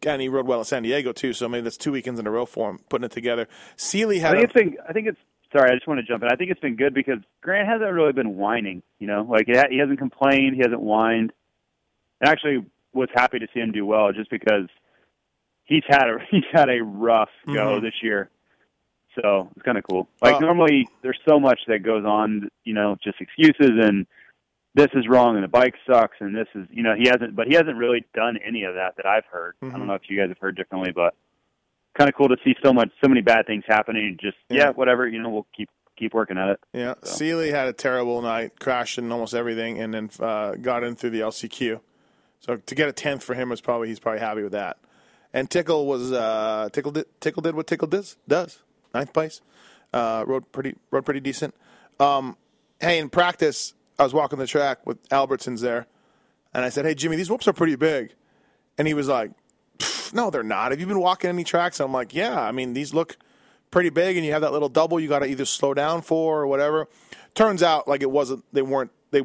and he rode well at San Diego too. So maybe that's two weekends in a row for him putting it together. Seeley had. I think a, it's been. I think it's. Sorry, I just want to jump in. I think it's been good because Grant hasn't really been whining. You know, like he hasn't complained. He hasn't whined. And actually, was happy to see him do well, just because he's had a he's had a rough go mm-hmm. this year. So it's kind of cool. Like uh, normally, there's so much that goes on. You know, just excuses and. This is wrong, and the bike sucks, and this is, you know, he hasn't, but he hasn't really done any of that that I've heard. Mm-hmm. I don't know if you guys have heard differently, but kind of cool to see so much, so many bad things happening. Just yeah, yeah whatever, you know, we'll keep keep working at it. Yeah, so. Seeley had a terrible night, crashed in almost everything, and then uh, got in through the L C Q. So to get a tenth for him was probably he's probably happy with that. And Tickle was uh, Tickle did, Tickle did what Tickle does does ninth place, uh, rode pretty rode pretty decent. Um, hey, in practice. I was walking the track with Albertsons there, and I said, hey, Jimmy, these whoops are pretty big. And he was like, no, they're not. Have you been walking any tracks? And I'm like, yeah, I mean, these look pretty big, and you have that little double you got to either slow down for or whatever. Turns out, like, it wasn't, they weren't, they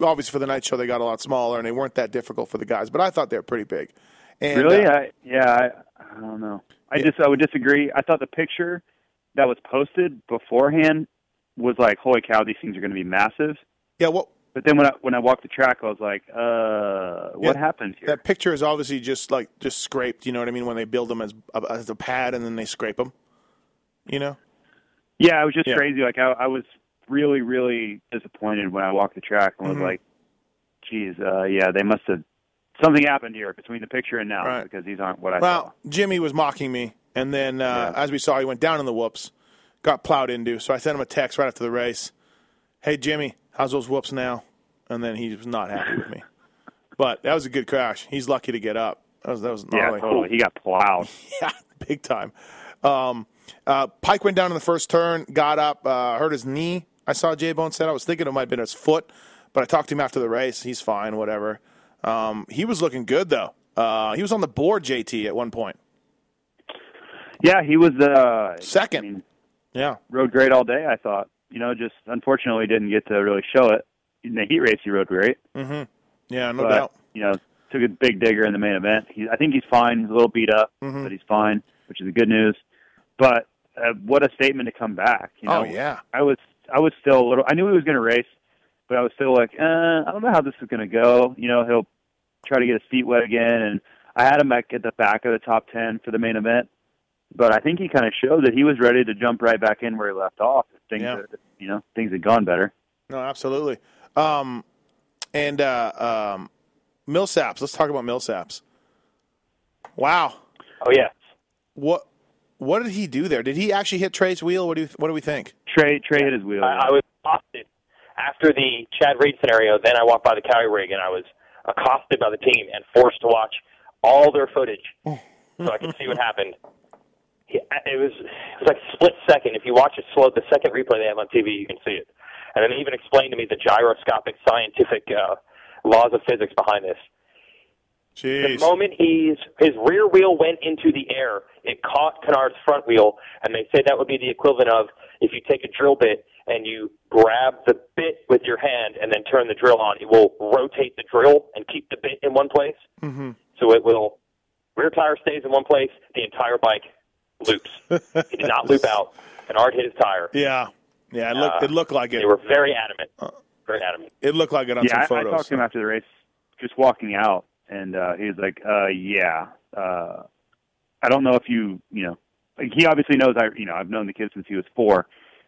obviously for the night show they got a lot smaller, and they weren't that difficult for the guys, but I thought they were pretty big. And, really? Uh, I, yeah, I, I don't know. I yeah. just, I would disagree. I thought the picture that was posted beforehand was like, holy cow, these things are going to be massive. Yeah, well, but then when I when I walked the track, I was like, "Uh, what yeah, happened here?" That picture is obviously just like just scraped. You know what I mean? When they build them as as a pad and then they scrape them, you know? Yeah, it was just yeah. crazy. Like I, I was really, really disappointed when I walked the track and was mm-hmm. like, "Geez, uh, yeah, they must have something happened here between the picture and now right. because these aren't what I well, saw." Well, Jimmy was mocking me, and then uh, yeah. as we saw, he went down in the whoops, got plowed into. So I sent him a text right after the race. Hey, Jimmy. How's those whoops now? And then he was not happy with me. But that was a good crash. He's lucky to get up. That was, that was yeah, like, totally. He got plowed. Yeah, big time. Um, uh, Pike went down in the first turn, got up, uh, hurt his knee. I saw J-Bone said I was thinking it might have been his foot, but I talked to him after the race. He's fine, whatever. Um, he was looking good, though. Uh, he was on the board, J T, at one point. Yeah, he was uh, second. I mean, yeah, rode great all day, I thought. You know, just unfortunately didn't get to really show it. In the heat race, he rode great. Mm-hmm. Yeah, no but, doubt. You know, took a big digger in the main event. He, I think he's fine. He's a little beat up, mm-hmm. but he's fine, which is the good news. But uh, what a statement to come back. You know? Oh, yeah. I was I was still a little – I knew he was going to race, but I was still like, eh, I don't know how this is going to go. You know, he'll try to get his feet wet again. And I had him back at the back of the top ten for the main event. But I think he kind of showed that he was ready to jump right back in where he left off. If things, yeah. had, you know, things had gone better. No, absolutely. Um, and uh, um, Millsaps. Let's talk about Millsaps. Wow. Oh yeah. What What did he do there? Did he actually hit Trey's wheel? What do you, What do we think? Trey Trey hit his wheel. I, I was lost it. after the Chad Reed scenario, then I walked by the Cowie rig and I was accosted by the team and forced to watch all their footage so I could see what happened. It was it was like a split second. If you watch it slow, the second replay they have on T V, you can see it. And then they even explained to me the gyroscopic scientific uh, laws of physics behind this. Jeez. The moment he's, his rear wheel went into the air, it caught Canard's front wheel, and they say that would be the equivalent of if you take a drill bit and you grab the bit with your hand and then turn the drill on, it will rotate the drill and keep the bit in one place. Mm-hmm. So it will, rear tire stays in one place, the entire bike loops. He did not loop out. Canard hit his tire. Yeah. Yeah, it looked, uh, it looked like it. They were very adamant. Very adamant. It looked like it on yeah, some photos. Yeah, I, I talked to him after the race, just walking out, and uh, he was like, uh, yeah. Uh, I don't know if you, you know, like he obviously knows, I, you know, I've known the kid since he was four.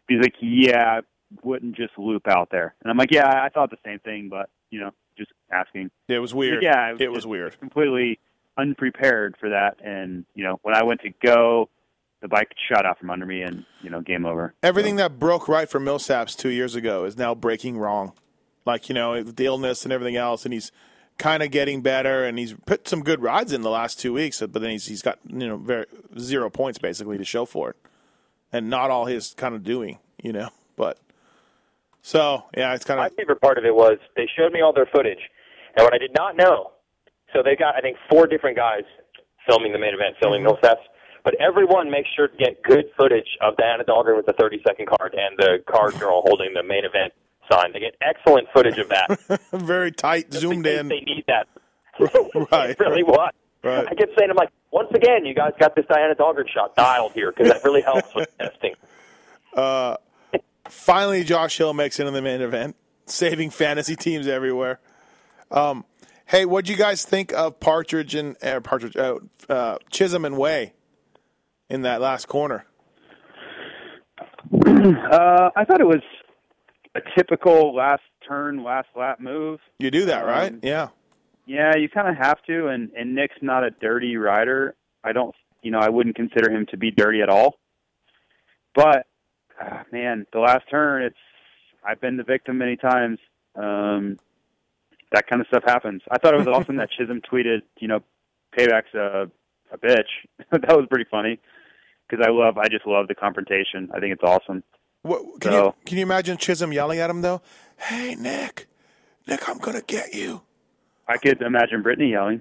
He's like, yeah, I wouldn't just loop out there. And I'm like, yeah, I thought the same thing, but, you know, just asking. It was weird. Like, yeah, it was, it was weird. Completely unprepared for that. And, you know, when I went to go, the bike shot out from under me and, you know, game over. Everything so. that broke right for Millsaps two years ago is now breaking wrong. Like, you know, the illness and everything else, and he's kind of getting better, and he's put some good rides in the last two weeks, but then he's he's got, you know, very zero points basically to show for it. And not all his kind of doing, you know. But so, yeah, it's kind of... My favorite part of it was they showed me all their footage, and what I did not know, so they got, I think, four different guys filming the main event, filming mm-hmm. Millsaps. But everyone makes sure to get good footage of the Anadalger with the thirty-second card and the card girl holding the main event sign. They get excellent footage of that. Very tight, just zoomed in. They need that. Right. It really was. Right. I kept saying, I'm like, once again, you guys got this Diana Dahlgren shot dialed here because that really helps with testing. Uh, finally, Josh Hill makes it in the main event, saving fantasy teams everywhere. Um, hey, what do you guys think of Partridge and uh, Partridge uh, uh, Chisholm and Way in that last corner? Uh, I thought it was a typical last turn, last lap move. You do that, right? Um, yeah. Yeah, you kind of have to, and, and Nick's not a dirty rider. I don't, you know, I wouldn't consider him to be dirty at all. But, ah, man, the last turn, it's, I've been the victim many times. Um, that kind of stuff happens. I thought it was awesome that Chisholm tweeted, you know, Payback's a, a bitch. That was pretty funny because I love, I just love the confrontation. I think it's awesome. What, can, so, you, can you imagine Chisholm yelling at him, though? Hey, Nick, Nick, I'm going to get you. I could imagine Brittany yelling.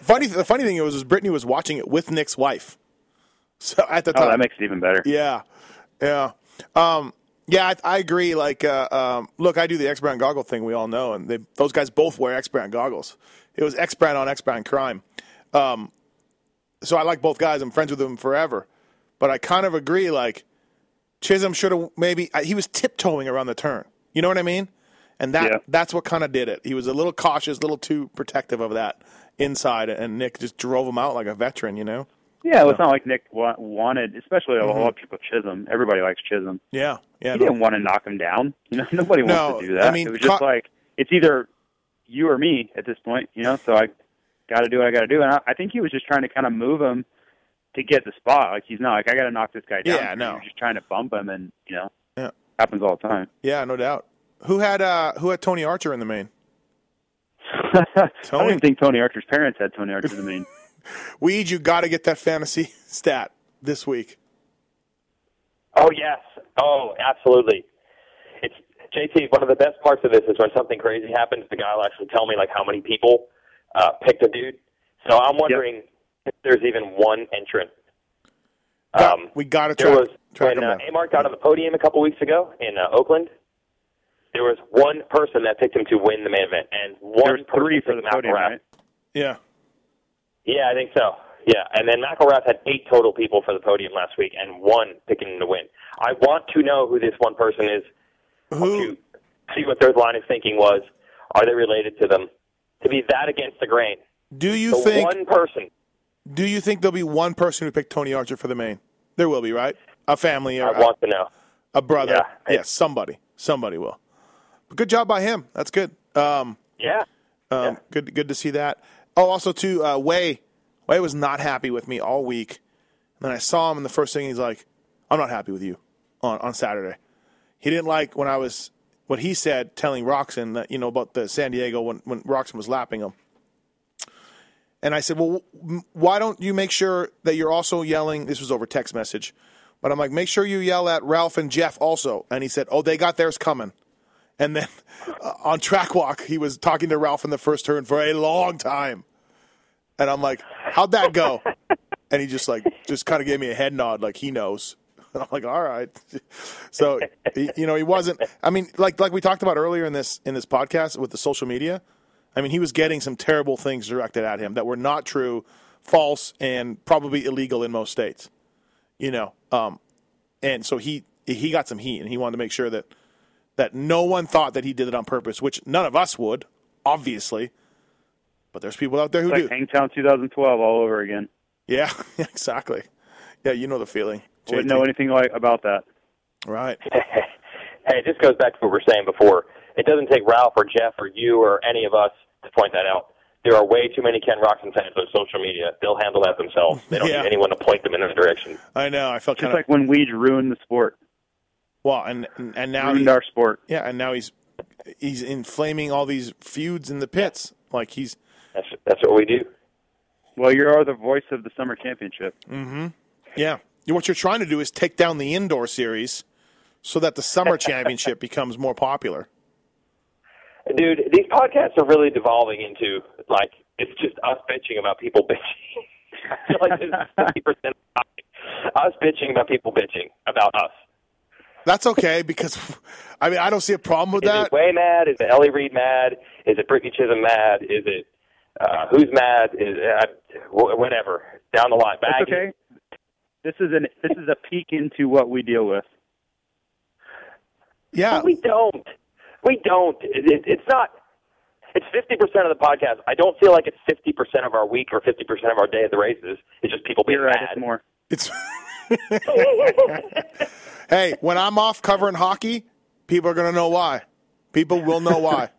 funny, the funny thing was, was Brittany was watching it with Nick's wife. So at the time, oh, that makes it even better. Yeah, yeah, um, yeah. I, I agree. Like, uh, um, look, I do the X-Brown goggle thing. We all know, and they, those guys both wear X-Brown goggles. It was X-Brown on X-Brown crime. Um, so I like both guys. I'm friends with them forever. But I kind of agree. Like, Chisholm should have maybe he was tiptoeing around the turn. You know what I mean? And that yeah. that's what kind of did it. He was a little cautious, a little too protective of that inside, and Nick just drove him out like a veteran, you know? Yeah, so. It's not like Nick wa- wanted, especially mm-hmm. a lot of people, Chisholm. Everybody likes Chisholm. Yeah. yeah he no. didn't want to knock him down. You know, Nobody no, wants to do that. I mean, it was just ca- like, it's either you or me at this point, you know? So I got to do what I got to do. And I, I think he was just trying to kind of move him to get the spot. Like, he's not like, I got to knock this guy down. Yeah, no. He was just trying to bump him, and, you know, yeah. happens all the time. Yeah, no doubt. Who had uh, who had Tony Archer in the main? Tony? I don't even think Tony Archer's parents had Tony Archer in the main. Weed, you got to get that fantasy stat this week. Oh, yes. Oh, absolutely. It's J T, one of the best parts of this is when something crazy happens, the guy will actually tell me, like, how many people uh, picked a dude. So I'm wondering yep. if there's even one entrant. That, um, we got to try. Was, track when uh, Amart got on the podium a couple weeks ago in uh, Oakland, there was one person that picked him to win the main event, and one three person for the podium, right? Yeah. Yeah, I think so. Yeah, and then McElrath had eight total people for the podium last week, and one picking him to win. I want to know who this one person is. Who? To see what their line of thinking was. Are they related to them? To be that against the grain. Do you the think one person? Do you think there'll be one person who picked Tony Archer for the main? There will be, right? A family. Or I want a, to know. A brother. Yes, yeah, yeah, somebody. Somebody will. Good job by him. That's good. Um, yeah. Um, yeah. Good Good to see that. Oh, also, too, uh, Way. Way was not happy with me all week. And then I saw him, and the first thing he's like, I'm not happy with you on, on Saturday. he didn't like when I was what he said telling Roczen that, you know, about the San Diego when when Roczen was lapping him. And I said, well, why don't you make sure that you're also yelling? This was over text message. But I'm like, make sure you yell at Ralph and Jeff also. And he said, oh, they got theirs coming. And then uh, on track walk, he was talking to Ralph in the first turn for a long time. And I'm like, how'd that go? And he just like just kind of gave me a head nod like he knows. And I'm like, all right. So, he, you know, he wasn't – I mean, like like we talked about earlier in this in this podcast with the social media – I mean, he was getting some terrible things directed at him that were not true, false, and probably illegal in most states, you know. Um, and so he he got some heat, and he wanted to make sure that that no one thought that he did it on purpose, which none of us would, obviously. But there's people out there who do. It's like Hangtown twenty twelve all over again. Yeah, exactly. Yeah, you know the feeling. I wouldn't know anything like about that. Right. Hey, it just goes back to what we were saying before. It doesn't take Ralph or Jeff or you or any of us to point that out. There are way too many Ken Roczen fans on social media. They'll handle that themselves. They don't yeah. need anyone to point them in that direction. I know. I felt kind of like when Weed ruined the sport. Well, and and, and now ruined he, our sport. Yeah, and now he's he's inflaming all these feuds in the pits. Like he's that's that's what we do. Well, you are the voice of the summer championship. Mm-hmm. Yeah. What you're trying to do is take down the indoor series so that the summer championship becomes more popular. Dude, these podcasts are really devolving into, like, it's just us bitching about people bitching. I feel like this is fifty percent us bitching about people bitching about us. That's okay, because, I mean, I don't see a problem with is that. Is it Way mad? Is it Ellie Reed mad? Is it Brittany Chisholm mad? Is it uh, who's mad? Is it, uh, whatever. Down the line. That's okay. This is, an, this is a peek into what we deal with. Yeah. But we don't. We don't. It, it, it's not. It's fifty percent of the podcast. I don't feel like it's fifty percent of our week or fifty percent of our day at the races. It's just people being You're right, mad. It's more. It's hey, when I'm off covering hockey, people are going to know why. People will know why.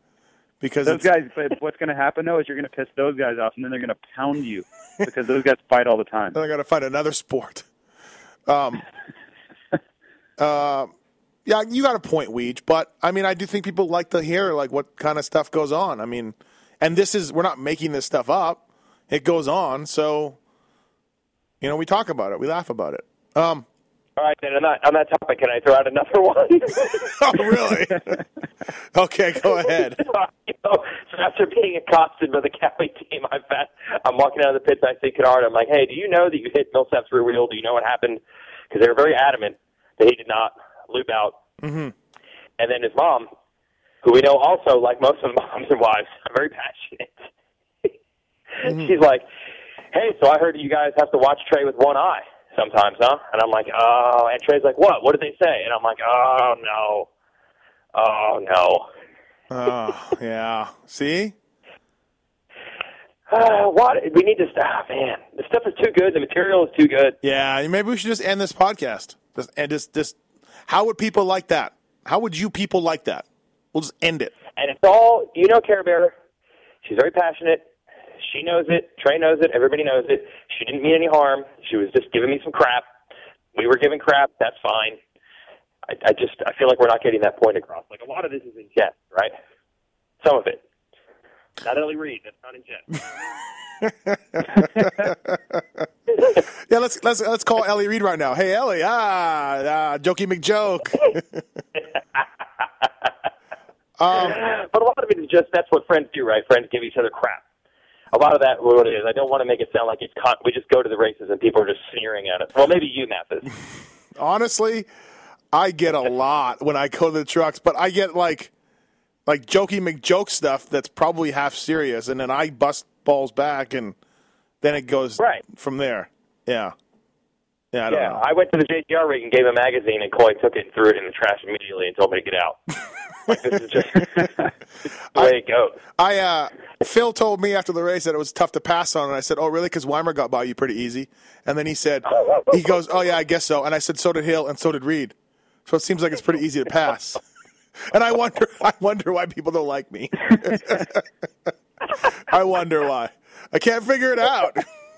Because those guys, but what's going to happen, though, is you're going to piss those guys off, and then they're going to pound you because those guys fight all the time. Then they're going to find another sport. Um. uh, Yeah, you got a point, Weege, but, I mean, I do think people like to hear, like, what kind of stuff goes on. I mean, and this is – we're not making this stuff up. It goes on, so, you know, we talk about it. We laugh about it. Um, All right, then, on that, on that topic, can I throw out another one? Oh, really? Okay, go ahead. You know, so after being accosted by the Cali team, I'm, at, I'm walking out of the pits, I see Canard. I'm like, hey, do you know that you hit Millsaps' rear wheel? Do you know what happened? Because they were very adamant that he did not – loop out. Mm-hmm. And then his mom, who we know also, like most of the moms and wives, are very passionate. Mm-hmm. She's like, hey, so I heard you guys have to watch Trey with one eye sometimes, huh? And I'm like, oh. And Trey's like, what? What did they say? And I'm like, oh, no. Oh, no. Oh, yeah. See? Uh, what? We need to stop, man. The stuff is too good. The material is too good. Yeah, maybe we should just end this podcast. Just, and just, just How would people like that? How would you people like that? We'll just end it. And it's all, you know, Care Bear. She's very passionate. She knows it. Trey knows it. Everybody knows it. She didn't mean any harm. She was just giving me some crap. We were giving crap. That's fine. I, I just, I feel like we're not getting that point across. Like, a lot of this is in jest, right? Some of it. Not Ellie Reed. That's not in jest. Yeah, let's let's let's call Ellie Reed right now. Hey, Ellie, ah, ah jokey McJoke. um, but a lot of it is just that's what friends do, right? Friends give each other crap. A lot of that, what it is, I don't want to make it sound like it's con- we just go to the races and people are just sneering at us. Well, maybe you, Matthes. Honestly, I get a lot when I go to the trucks, but I get like like jokey McJoke stuff that's probably half serious, and then I bust balls back and. Then it goes right. from there. Yeah. Yeah, I don't yeah, know. I went to the J G R rig and gave a magazine, and Coy took it and threw it in the trash immediately and told me to get out. Like, this is just the way I, it goes. I, uh, Phil told me after the race that it was tough to pass on, and I said, oh, really? Because Weimer got by you pretty easy. And then he said, he goes, oh, yeah, I guess so. And I said, so did Hill and so did Reed. So it seems like it's pretty easy to pass. And I wonder, I wonder why people don't like me. I wonder why. I can't figure it out.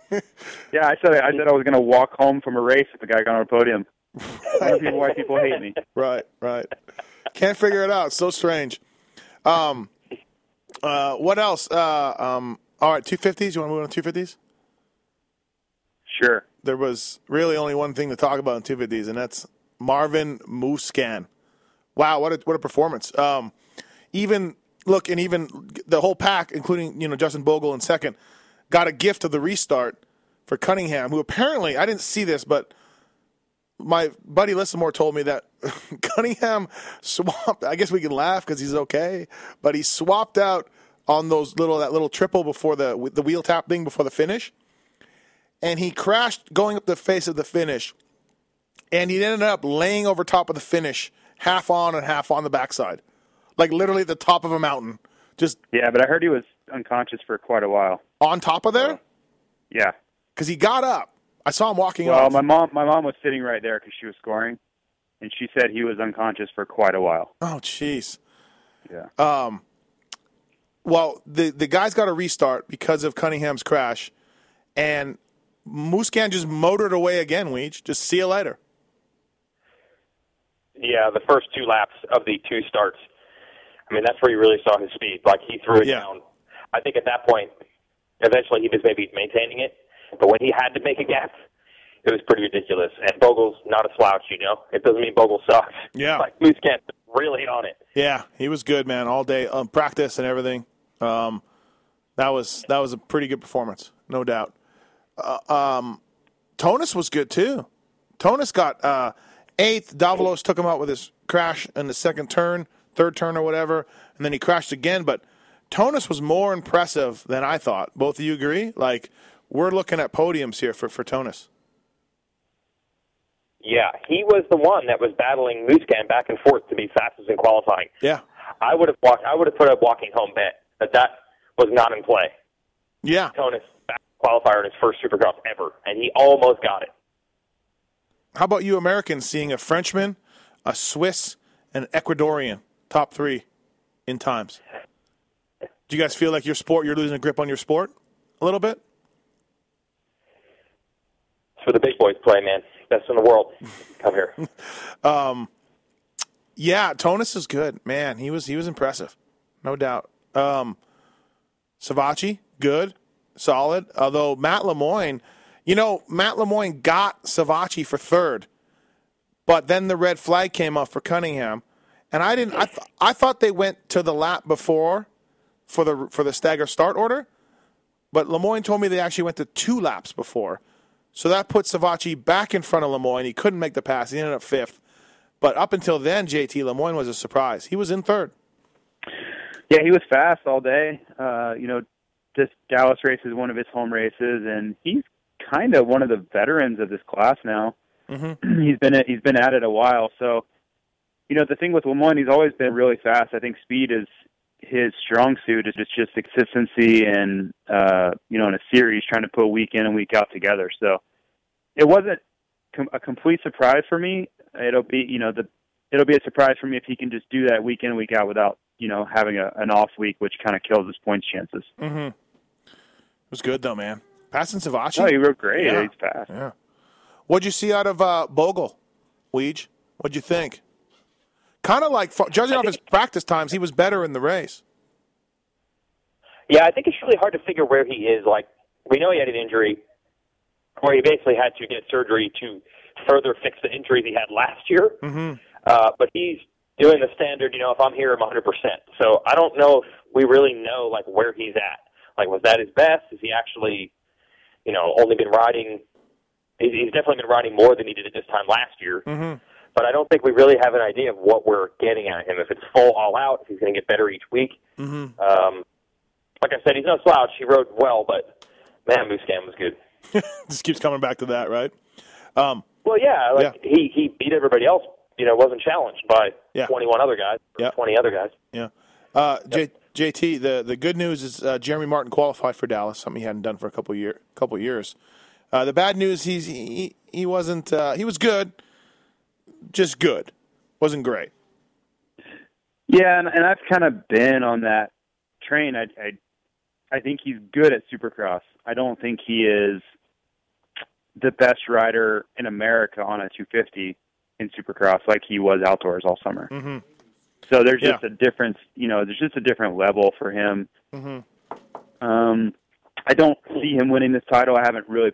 Yeah, I said I said I was going to walk home from a race if the guy got on a podium. White people, white people hate me. Right, right. Can't figure it out. So strange. Um, uh, what else? Uh, um, all right, two fifties. You want to move on to two fifties? Sure. There was really only one thing to talk about in two fifties, and that's Marvin Musquin. Wow, what a, what a performance. Um, even look, and even the whole pack, including you know Justin Bogle in second, got a gift of the restart for Cunningham, who apparently, I didn't see this, but my buddy Lissamore told me that Cunningham swapped, I guess we can laugh because he's okay, but he swapped out on those little that little triple before the the wheel tap thing before the finish, and he crashed going up the face of the finish, and he ended up laying over top of the finish, half on and half on the backside, like literally at the top of a mountain. Just yeah, but I heard he was unconscious for quite a while. On top of there? Uh, yeah. Because he got up. I saw him walking well, off. Well, my mom, my mom was sitting right there because she was scoring, and she said he was unconscious for quite a while. Oh, jeez. Yeah. Um. Well, the, the guy's got a restart because of Cunningham's crash, and Musquin just motored away again, Weege. Just see you later. Yeah, the first two laps of the two starts. I mean, that's where you really saw his speed. Like, he threw it yeah. down. I think at that point, eventually he was maybe maintaining it. But when he had to make a gap, it was pretty ridiculous. And Bogle's not a slouch, you know. It doesn't mean Bogle sucks. Yeah. Like, Musquin really on it. Yeah, he was good, man, all day, um, practice and everything. Um, that was that was a pretty good performance, no doubt. Uh, um, Tonus was good, too. Tonus got uh, eighth. Davalos took him out with his crash in the second turn, third turn or whatever, and then he crashed again. But Tonus was more impressive than I thought. Both of you agree? Like, we're looking at podiums here for, for Tonus. Yeah, he was the one that was battling Musquin back and forth to be fastest in qualifying. Yeah. I would have walked, I would have put a walking home bet that that was not in play. Yeah. Tonus, back qualifier in his first Supercross ever, and he almost got it. How about you Americans seeing a Frenchman, a Swiss, and an Ecuadorian top three in times? Do you guys feel like your sport, you're losing a grip on your sport a little bit? For the big boys play, man. Best in the world. Come here. um, yeah, Tonus is good. Man, he was he was impressive. No doubt. Um, Savatgy, good. Solid. Although Matt Lemoyne, you know, Matt Lemoyne got Savatgy for third. But then the red flag came off for Cunningham. And I didn't I th- I thought they went to the lap before for the for the stagger start order. But Lemoyne told me they actually went to two laps before. So that put Savatgy back in front of Lemoyne. He couldn't make the pass. He ended up fifth. But up until then, J T, Lemoyne was a surprise. He was in third. Yeah, he was fast all day. Uh, you know, this Dallas race is one of his home races, and he's kind of one of the veterans of this class now. Mm-hmm. he's been at, he's been at it a while. So, you know, the thing with Lemoyne, he's always been really fast. I think speed is his strong suit. It's just, just consistency and, uh, you know, in a series, trying to put week in and week out together. So, it wasn't com- a complete surprise for me. It'll be, you know, the it'll be a surprise for me if he can just do that week in and week out without, you know, having a, an off week, which kind of kills his points chances. Mm-hmm. It was good though, man. Passing Savatgy. Oh, he rode great. Yeah. Yeah, he's fast. Yeah. What'd you see out of uh, Bogle, Weege? What'd you think? Kind of like judging off his practice times, he was better in the race. Yeah, I think it's really hard to figure where he is. Like we know he had an injury. Where he basically had to get surgery to further fix the injuries he had last year. Mm-hmm. Uh, but he's doing the standard, you know, if I'm here, I'm one hundred percent. So I don't know if we really know, like, where he's at. Like, was that his best? Is he actually, you know, only been riding? He's definitely been riding more than he did at this time last year. Mm-hmm. But I don't think we really have an idea of what we're getting at him. If it's full all out, if he's going to get better each week. Mm-hmm. Um, like I said, he's no slouch. He rode well, but, man, Musquin was good. Just keeps coming back to that, right? Um, well, yeah, like yeah. He, he beat everybody else. You know, wasn't challenged by yeah. twenty-one other guys, or yeah. twenty other guys. Yeah. Uh, yep. J- JT, the, the good news is uh, Jeremy Martin qualified for Dallas, something he hadn't done for a couple year couple years. Uh, the bad news, he's he he wasn't uh, he was good, just good, wasn't great. Yeah, and, and I've kind of been on that train. I, I I think he's good at Supercross. I don't think he is the best rider in America on a two fifty in Supercross, like he was outdoors all summer. Mm-hmm. So there's just yeah. a difference, you know, there's just a different level for him. Mm-hmm. Um, I don't see him winning this title. I haven't really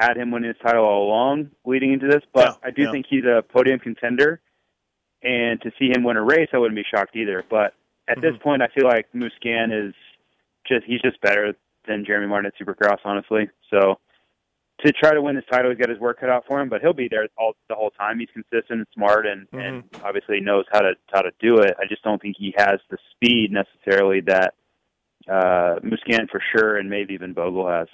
had him winning this title all along leading into this, but yeah, I do yeah. think he's a podium contender. And to see him win a race, I wouldn't be shocked either. But at mm-hmm. this point, I feel like Musquin is just, he's just better than Jeremy Martin at Supercross, honestly. So to try to win this title, he's got his work cut out for him, but he'll be there all the whole time. He's consistent and smart and, mm-hmm. and obviously knows how to, how to do it. I just don't think he has the speed necessarily that uh, Musquin for sure, and maybe even Bogle has.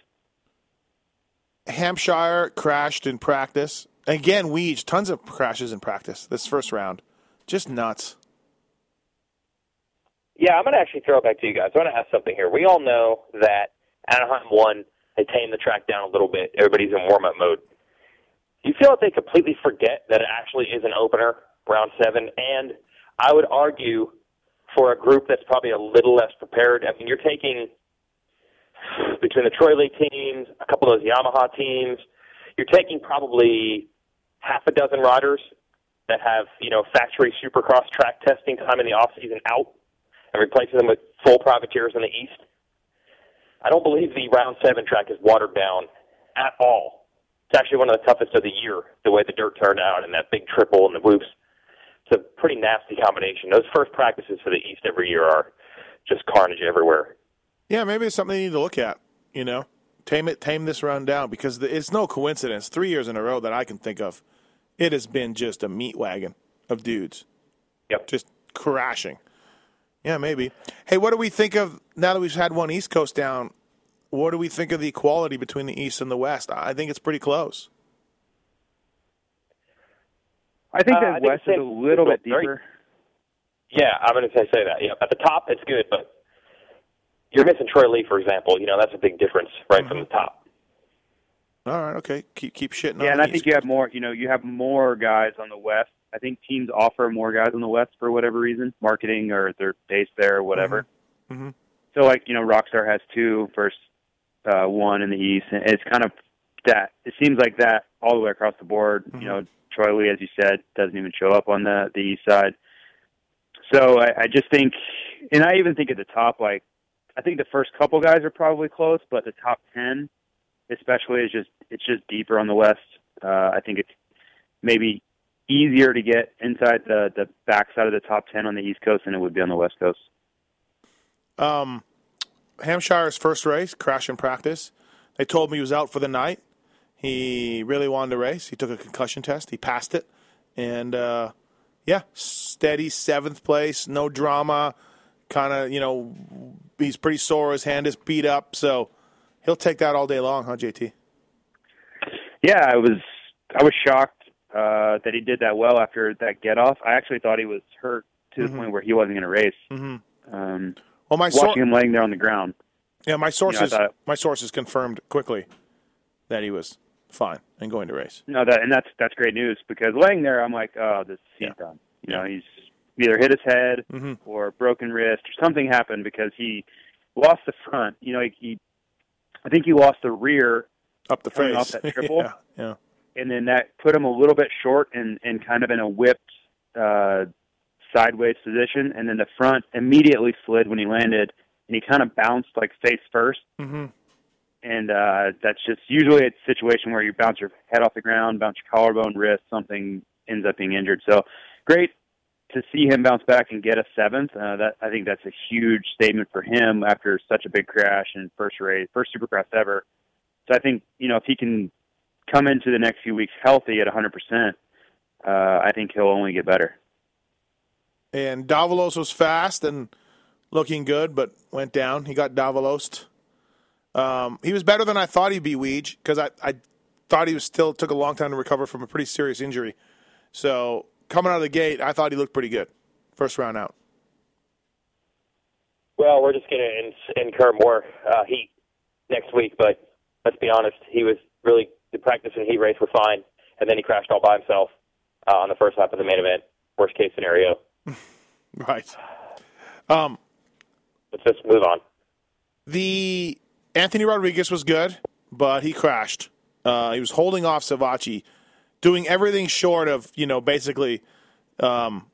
Hampshire crashed in practice. Again, Weege, tons of crashes in practice this first round. Just nuts. Yeah, I'm going to actually throw it back to you guys. I want to ask something here. We all know that Anaheim won. They tamed the track down a little bit. Everybody's in warm-up mode. Do you feel like they completely forget that it actually is an opener, round seven? And I would argue for a group that's probably a little less prepared. I mean, you're taking between the Troy League teams, a couple of those Yamaha teams, you're taking probably half a dozen riders that have, you know, factory Supercross track testing time in the offseason out and replacing them with full privateers in the East. I don't believe the round seven track is watered down at all. It's actually one of the toughest of the year, the way the dirt turned out and that big triple and the whoops. It's a pretty nasty combination. Those first practices for the East every year are just carnage everywhere. Yeah, maybe it's something you need to look at, you know. Tame it, tame this round down, because it's no coincidence. Three years in a row that I can think of, it has been just a meat wagon of dudes. Yep. Just crashing. Yeah, maybe. Hey, what do we think of, now that we've had one East Coast down, what do we think of the equality between the East and the West? I think it's pretty close. I think the uh, West think is a little bit deeper. Very, yeah, I'm going to say, say that. Yeah, at the top, it's good, but you're missing Troy Lee, for example. You know, that's a big difference right mm-hmm. from the top. All right, okay. Keep keep shitting yeah, on Yeah, and I think you have more, you know, you have more guys on the West. I think teams offer more guys on the West for whatever reason, marketing or they're based there or whatever. Mm-hmm. Mm-hmm. So, like, you know, Rockstar has two versus uh, one in the East. And it's kind of that. It seems like that all the way across the board. Mm-hmm. You know, Troy Lee, as you said, doesn't even show up on the, the East side. So I, I just think, and I even think at the top, like, I think the first couple guys are probably close, but the top ten, especially, is just it's just deeper on the West. Uh, I think it's maybe easier to get inside the the backside of the top ten on the East Coast than it would be on the West Coast. Um, Hampshire's first race, crash in practice. They told me he was out for the night. He really wanted to race. He took a concussion test. He passed it, and uh, yeah, steady seventh place, no drama. Kind of, you know, he's pretty sore. His hand is beat up, so he'll take that all day long, huh, J T? Yeah, I was I was shocked uh, that he did that well after that get-off. I actually thought he was hurt to mm-hmm. the point where he wasn't going to race. Mm-hmm. Um, well, my watching sor- him laying there on the ground. Yeah, my sources you know, my sources confirmed quickly that he was fine and going to race. No, that and that's that's great news, because laying there, I'm like, oh, this is yeah. done. You yeah. know, he's either hit his head mm-hmm. or broken wrist or something happened, because he lost the front. You know, he, he I think he lost the rear up the face off that triple, yeah, yeah. and then that put him a little bit short and, and kind of in a whipped uh, sideways position. And then the front immediately slid when he landed, and he kind of bounced like face first. Mm-hmm. And uh, that's just usually a situation where you bounce your head off the ground, bounce your collarbone, wrist, something ends up being injured. So great to see him bounce back and get a seventh, uh, that I think that's a huge statement for him after such a big crash and first race, first Supercross ever. So I think, you know, if he can come into the next few weeks healthy at one hundred percent, uh, I think he'll only get better. And Davalos was fast and looking good, but went down. He got Davalosed. Um, he was better than I thought he'd be, Weege, because I, I thought he was still took a long time to recover from a pretty serious injury. So coming out of the gate, I thought he looked pretty good first round out. Well, we're just going to incur more uh, heat next week, but let's be honest, he was really, the practice and heat race were fine, and then he crashed all by himself uh, on the first lap of the main event. Worst case scenario. Right. Um, let's just move on. The Anthony Rodriguez was good, but he crashed. Uh, he was holding off Savatgy, doing everything short of, you know, basically, um,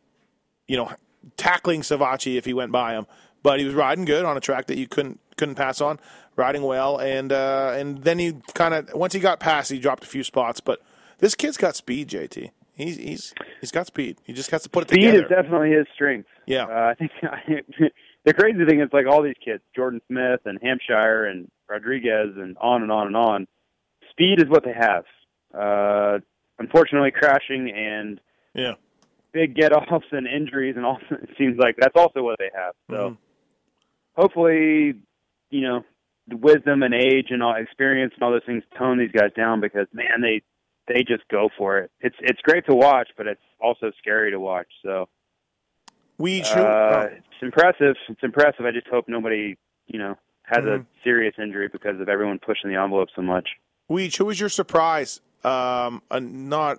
you know, tackling Savatgy if he went by him. But he was riding good on a track that you couldn't couldn't pass on, riding well. And uh, and then he kind of, once he got past, he dropped a few spots. But this kid's got speed, J T. He's he's he's got speed. He just has to put it speed together. Speed is definitely his strength. Yeah. Uh, I think the crazy thing is, like, all these kids, Jordan Smith and Hampshire and Rodriguez and on and on and on, speed is what they have. Uh, unfortunately, crashing and yeah, big get-offs and injuries and all, it seems like that's also what they have. So mm-hmm. hopefully, you know, the wisdom and age and all experience and all those things tone these guys down, because, man, they – they just go for it. It's it's great to watch, but it's also scary to watch. So we should, uh, oh. it's impressive. It's impressive. I just hope nobody, you know, has mm-hmm. a serious injury because of everyone pushing the envelope so much. Weech, who was your surprise? Um, a, not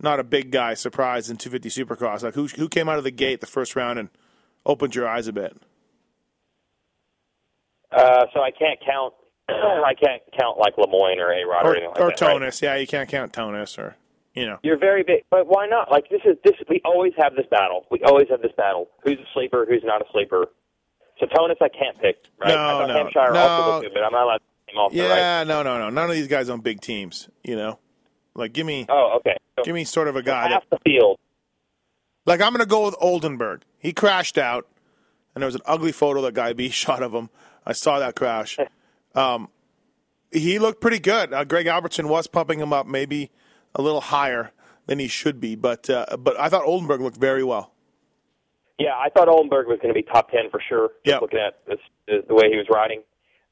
not a big guy surprise in two fifty Supercross. Like who who came out of the gate the first round and opened your eyes a bit? Uh, so I can't count. I can't count like Lemoyne or A-Rod or, or anything like or that. Or Tonus, right? Yeah, you can't count Tonus or, you know. You're very big, but why not? Like, this is, this. we always have this battle. We always have this battle. Who's a sleeper, who's not a sleeper. So Tonus I can't pick, right? No, I thought no, Hampshire no. also looked good, but I'm not allowed to pick him off yeah, there, right? Yeah, no, no, no. None of these guys on big teams, you know. Like, give me, oh, okay. So, give me sort of a guy. Half that, the field. Like, I'm going to go with Oldenburg. He crashed out, and there was an ugly photo that Guy B shot of him. I saw that crash. Um, he looked pretty good. Uh, Greg Albertson was pumping him up, maybe a little higher than he should be, but uh, but I thought Oldenburg looked very well. Yeah, I thought Oldenburg was going to be top ten for sure. Yeah, looking at this, this, the way he was riding,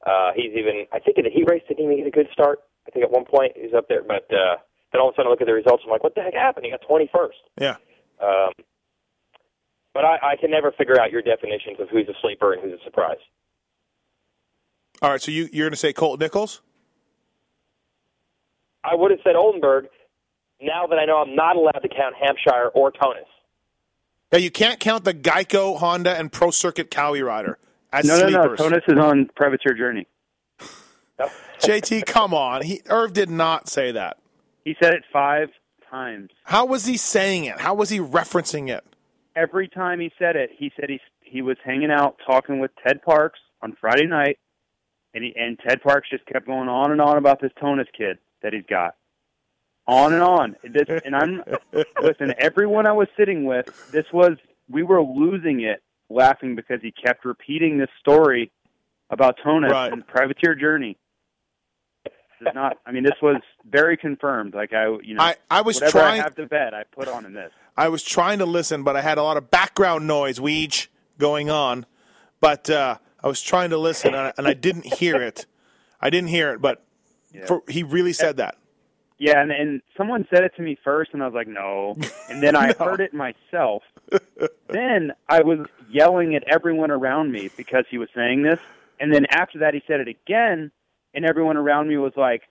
uh, he's even. I think in the heat race didn't even get a good start. I think at one point he was up there, but uh, then all of a sudden I look at the results. I'm like, what the heck happened? He got twenty-first. Yeah. Um, but I, I can never figure out your definitions of who's a sleeper and who's a surprise. All right, so you, you're going to say Colt Nichols? I would have said Oldenburg, now that I know I'm not allowed to count Hampshire or Tonus. Yeah, you can't count the Geico, Honda, and Pro Circuit Cowie rider as no, sleepers. No, no, no, Tonus is on Privateer Journey. J T, come on. He, Irv did not say that. He said it five times. How was he saying it? How was he referencing it? Every time he said it, he said he, he was hanging out talking with Ted Parks on Friday night. And, he, and Ted Parks just kept going on and on about this Tonus kid that he's got. On and on. This, and I'm listen, everyone I was sitting with, this was, we were losing it laughing because he kept repeating this story about Tonus right. and Privateer Journey. It's not, I mean, this was very confirmed. Like, I, you know, I, I was whatever trying, I have to bet, I put on in this. I was trying to listen, but I had a lot of background noise, Weege, going on. But, uh, I was trying to listen, and I, and I didn't hear it. I didn't hear it, but yeah. for, he really said that. Yeah, and, and someone said it to me first, and I was like, no. And then I no. heard it myself. Then I was yelling at everyone around me because he was saying this. And then after that, he said it again, and everyone around me was like,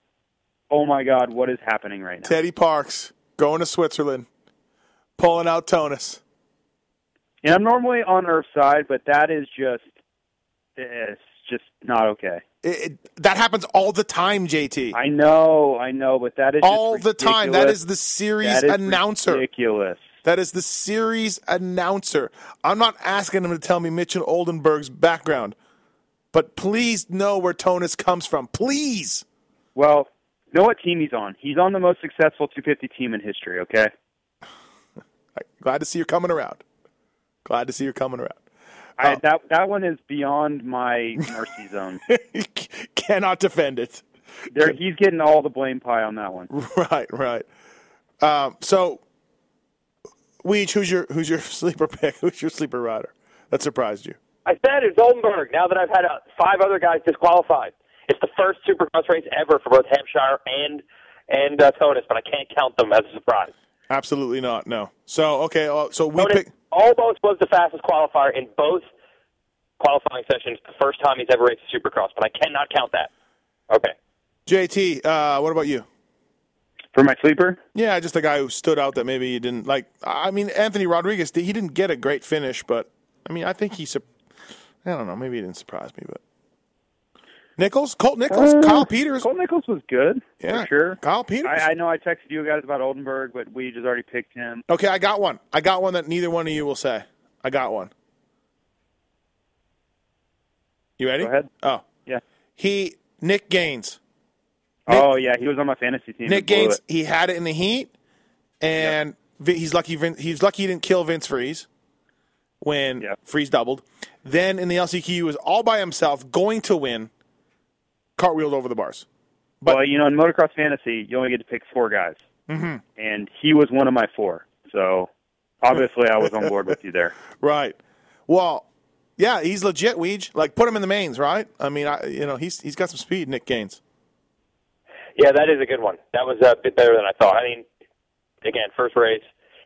oh, my God, what is happening right now? Teddy Parks going to Switzerland, pulling out Tonus. And I'm normally on Earth's side, but that is just... it's just not okay. It, it, that happens all the time, J T. I know, I know, but that is all just the time. That is the series that is announcer. Ridiculous. That is the series announcer. I'm not asking him to tell me Mitchell Oldenburg's background, but please know where Tonus comes from. Please. Well, know what team he's on. He's on the most successful two fifty team in history. Okay. Glad to see you're coming around. Glad to see you're coming around. I, that that one is beyond my mercy zone. Cannot defend it. There, he's getting all the blame pie on that one. Right, right. Um, so, Weech, who's your who's your sleeper pick? Who's your sleeper rider? That surprised you. I said it's Oldenburg. Now that I've had uh, five other guys disqualified, it's the first Supercross race ever for both Hampshire and and uh, Tonus, but I can't count them as a surprise. Absolutely not. No. So okay. So we Tonus, pick. Almost was the fastest qualifier in both qualifying sessions, the first time he's ever raced a Supercross, but I cannot count that. Okay. J T, uh, what about you? For my sleeper? Yeah, just a guy who stood out that maybe you didn't like. I mean, Anthony Rodriguez, he didn't get a great finish, but, I mean, I think he, I don't know, maybe he didn't surprise me, but. Nichols, Colt Nichols, uh, Kyle Peters. Colt Nichols was good, yeah, for sure. Kyle Peters. I, I know I texted you guys about Oldenburg, but we just already picked him. Okay, I got one. I got one that neither one of you will say. I got one. You ready? Go ahead. Oh. Yeah. He, Nick Gaines. Nick, oh, yeah, he was on my fantasy team. Nick Gaines, he had it in the heat, and yep. he's lucky He's lucky he didn't kill Vince Freeze when yep. Freeze doubled. Then in the L C Q, he was all by himself, going to win, cartwheeled over the bars. But, well, you know, in motocross fantasy, you only get to pick four guys, mm-hmm. and he was one of my four. So, obviously, I was on board with you there. Right. Well, yeah, he's legit, Weege. Like, put him in the mains, right? I mean, I, you know, he's he's got some speed, Nick Gaines. Yeah, that is a good one. That was a bit better than I thought. I mean, again, first race.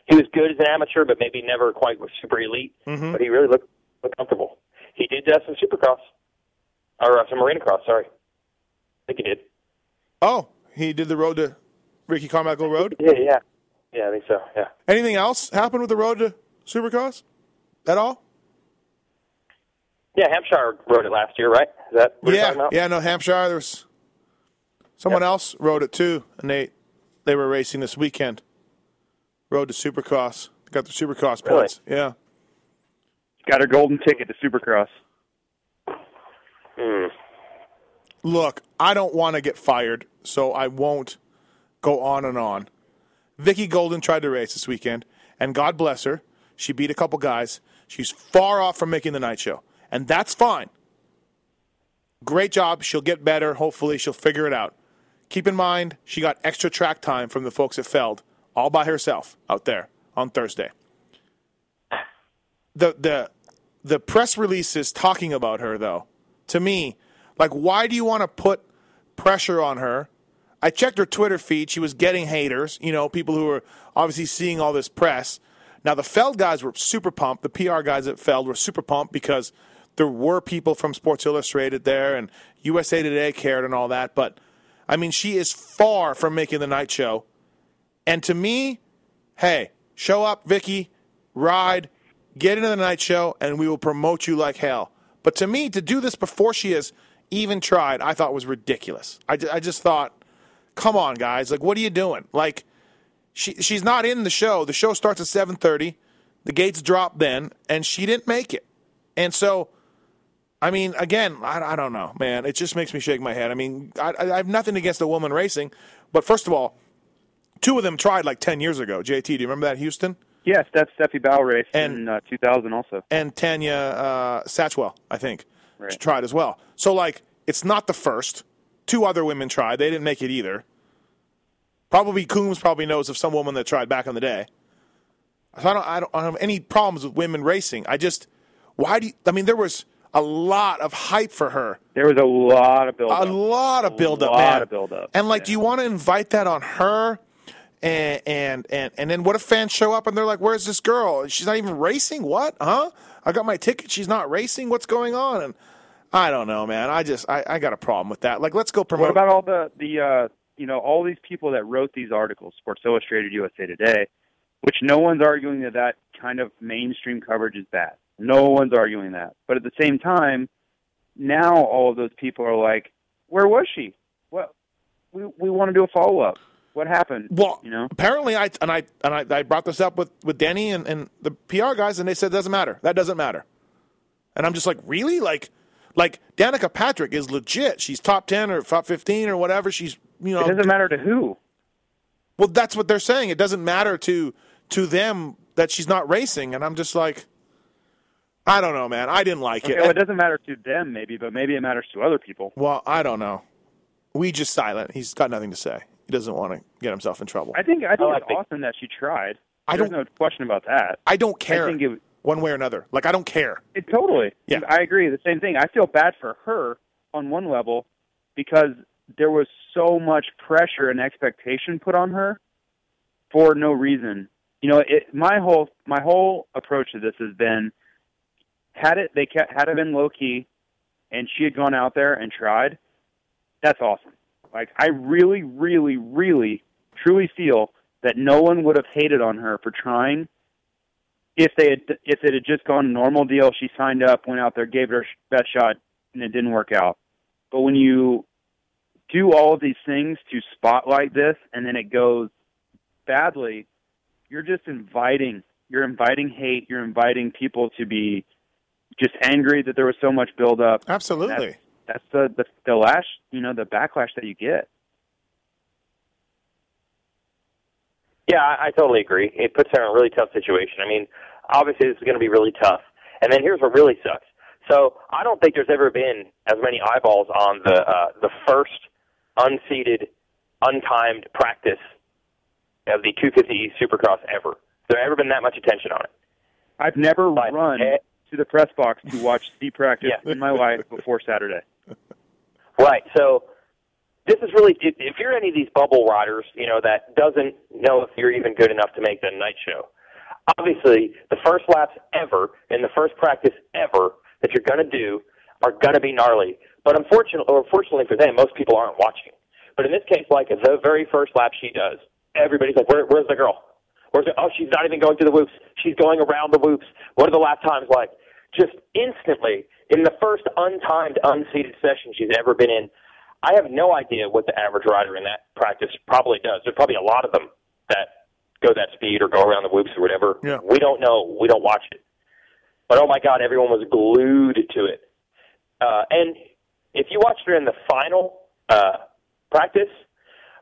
He was good as an amateur, but maybe never quite was super elite. Mm-hmm. But he really looked, looked comfortable. He did uh, some supercross. Or uh, some arena cross, sorry. I think he did. Oh, he did the road to Ricky Carmichael Road? Yeah, yeah. Yeah, I think so, yeah. Anything else happened with the road to supercross at all? Yeah, Hampshire rode it last year, right? Is that what yeah. you're talking about? Yeah, no, Hampshire, there was... Someone yep. else rode it, too, and they they were racing this weekend. Rode to Supercross. Got the Supercross really? points. Yeah. Got her golden ticket to Supercross. Mm. Look, I don't want to get fired, so I won't go on and on. Vicky Golden tried to race this weekend, and God bless her. She beat a couple guys. She's far off from making the night show, and that's fine. Great job. She'll get better. Hopefully, she'll figure it out. Keep in mind, she got extra track time from the folks at Feld, all by herself out there on Thursday. The the the press releases talking about her, though, to me, like, why do you want to put pressure on her? I checked her Twitter feed. She was getting haters, you know, people who were obviously seeing all this press. Now, the Feld guys were super pumped. The P R guys at Feld were super pumped because there were people from Sports Illustrated there, and U S A Today cared and all that. But, I mean, she is far from making the night show. And to me, hey, show up, Vicky, ride, get into the night show, and we will promote you like hell. But to me, to do this before she has even tried, I thought was ridiculous. I, I just thought, come on, guys. Like, what are you doing? Like, she she's not in the show. The show starts at seven thirty. The gates drop then, and she didn't make it. And so... I mean, again, I, I don't know, man. It just makes me shake my head. I mean, I, I have nothing against a woman racing, but first of all, two of them tried like ten years ago. J T, do you remember that Houston? Yes, that's Steffi Bow raced and, in uh, two thousand also. And Tanya uh, Satchwell, I think, right. tried as well. So, like, it's not the first. Two other women tried. They didn't make it either. Probably Coombs probably knows of some woman that tried back in the day. So I don't, I don't, I don't have any problems with women racing. I just, why do you, I mean, there was... a lot of hype for her. There was a lot of build-up. A lot of build-up, man. A lot of build-up. And, like, yeah. do you want to invite that on her? And, and and and then what if fans show up and they're like, where's this girl? She's not even racing? What? Huh? I got my ticket. She's not racing? What's going on? And I don't know, man. I just I, – I got a problem with that. Like, let's go promote. What about all the, the uh, you know, all these people that wrote these articles, Sports Illustrated, U S A Today, which no one's arguing that that kind of mainstream coverage is bad. No one's arguing that. But at the same time, now all of those people are like, where was she? What? We we want to do a follow-up. What happened? Well, you know? apparently, I and I and I, I brought this up with, with Denny and, and the P R guys, and they said, it doesn't matter. That doesn't matter. And I'm just like, really? Like, like Danica Patrick is legit. She's top ten or top fifteen or whatever. She's, you know. It doesn't matter to who. Well, that's what they're saying. It doesn't matter to to them that she's not racing. And I'm just like, I don't know, man. I didn't like okay, it. Well, it doesn't matter to them, maybe, but maybe it matters to other people. Well, I don't know. We just silent. He's got nothing to say. He doesn't want to get himself in trouble. I think I think oh, it's I think, awesome that she tried. I There's don't, no question about that. I don't care I think it, one way or another. Like, I don't care. It totally. Yeah. I agree. The same thing. I feel bad for her on one level because there was so much pressure and expectation put on her for no reason. You know, it, my whole my whole approach to this has been, Had it they kept, had it been low key, and she had gone out there and tried, that's awesome. Like, I really, really, really, truly feel that no one would have hated on her for trying. If they had, if it had just gone normal deal, she signed up, went out there, gave it her best shot, and it didn't work out. But when you do all of these things to spotlight this and then it goes badly, you're just inviting, you're inviting hate, you're inviting people to be just angry that there was so much buildup. Absolutely. That's, that's the, the, the lash, you know, the backlash that you get. Yeah, I, I totally agree. It puts her in a really tough situation. I mean, obviously this is going to be really tough. And then here's what really sucks. So I don't think there's ever been as many eyeballs on the uh, the first unseeded, untimed practice of the two fifty E Supercross ever. There ever been that much attention on it. I've never but, run uh, to the press box to watch the practice yeah. in my life before Saturday. Right. So this is really, if you're any of these bubble riders, you know, that doesn't know if you're even good enough to make the night show. Obviously, the first laps ever and the first practice ever that you're going to do are going to be gnarly. But unfortunately, or fortunately for them, most people aren't watching. But in this case, like the very first lap she does, everybody's like, Where, where's the girl? Where's the, oh, she's not even going through the whoops. She's going around the whoops. What are the lap times like? Just instantly, in the first untimed, unseated session she's ever been in, I have no idea what the average rider in that practice probably does. There's probably a lot of them that go that speed or go around the whoops or whatever. Yeah. We don't know. We don't watch it. But, oh, my God, everyone was glued to it. Uh, and if you watched her in the final uh, practice,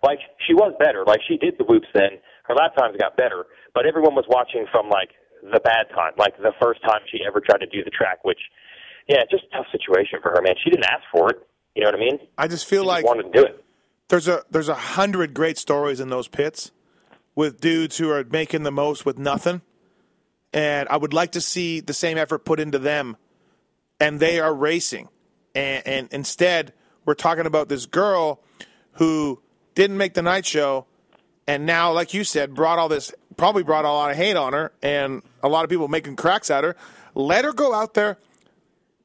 like, she was better. Like, she did the whoops then. Her lap times got better. But everyone was watching from, like, the bad time, like the first time she ever tried to do the track, which, yeah, just a tough situation for her, man. She didn't ask for it. You know what I mean? I just feel she like just wanted to do it. There's a there's a hundred great stories in those pits with dudes who are making the most with nothing. And I would like to see the same effort put into them, and they are racing. And, and instead, we're talking about this girl who didn't make the night show, and now, like you said, brought all this, probably brought a lot of hate on her, and a lot of people making cracks at her. Let her go out there.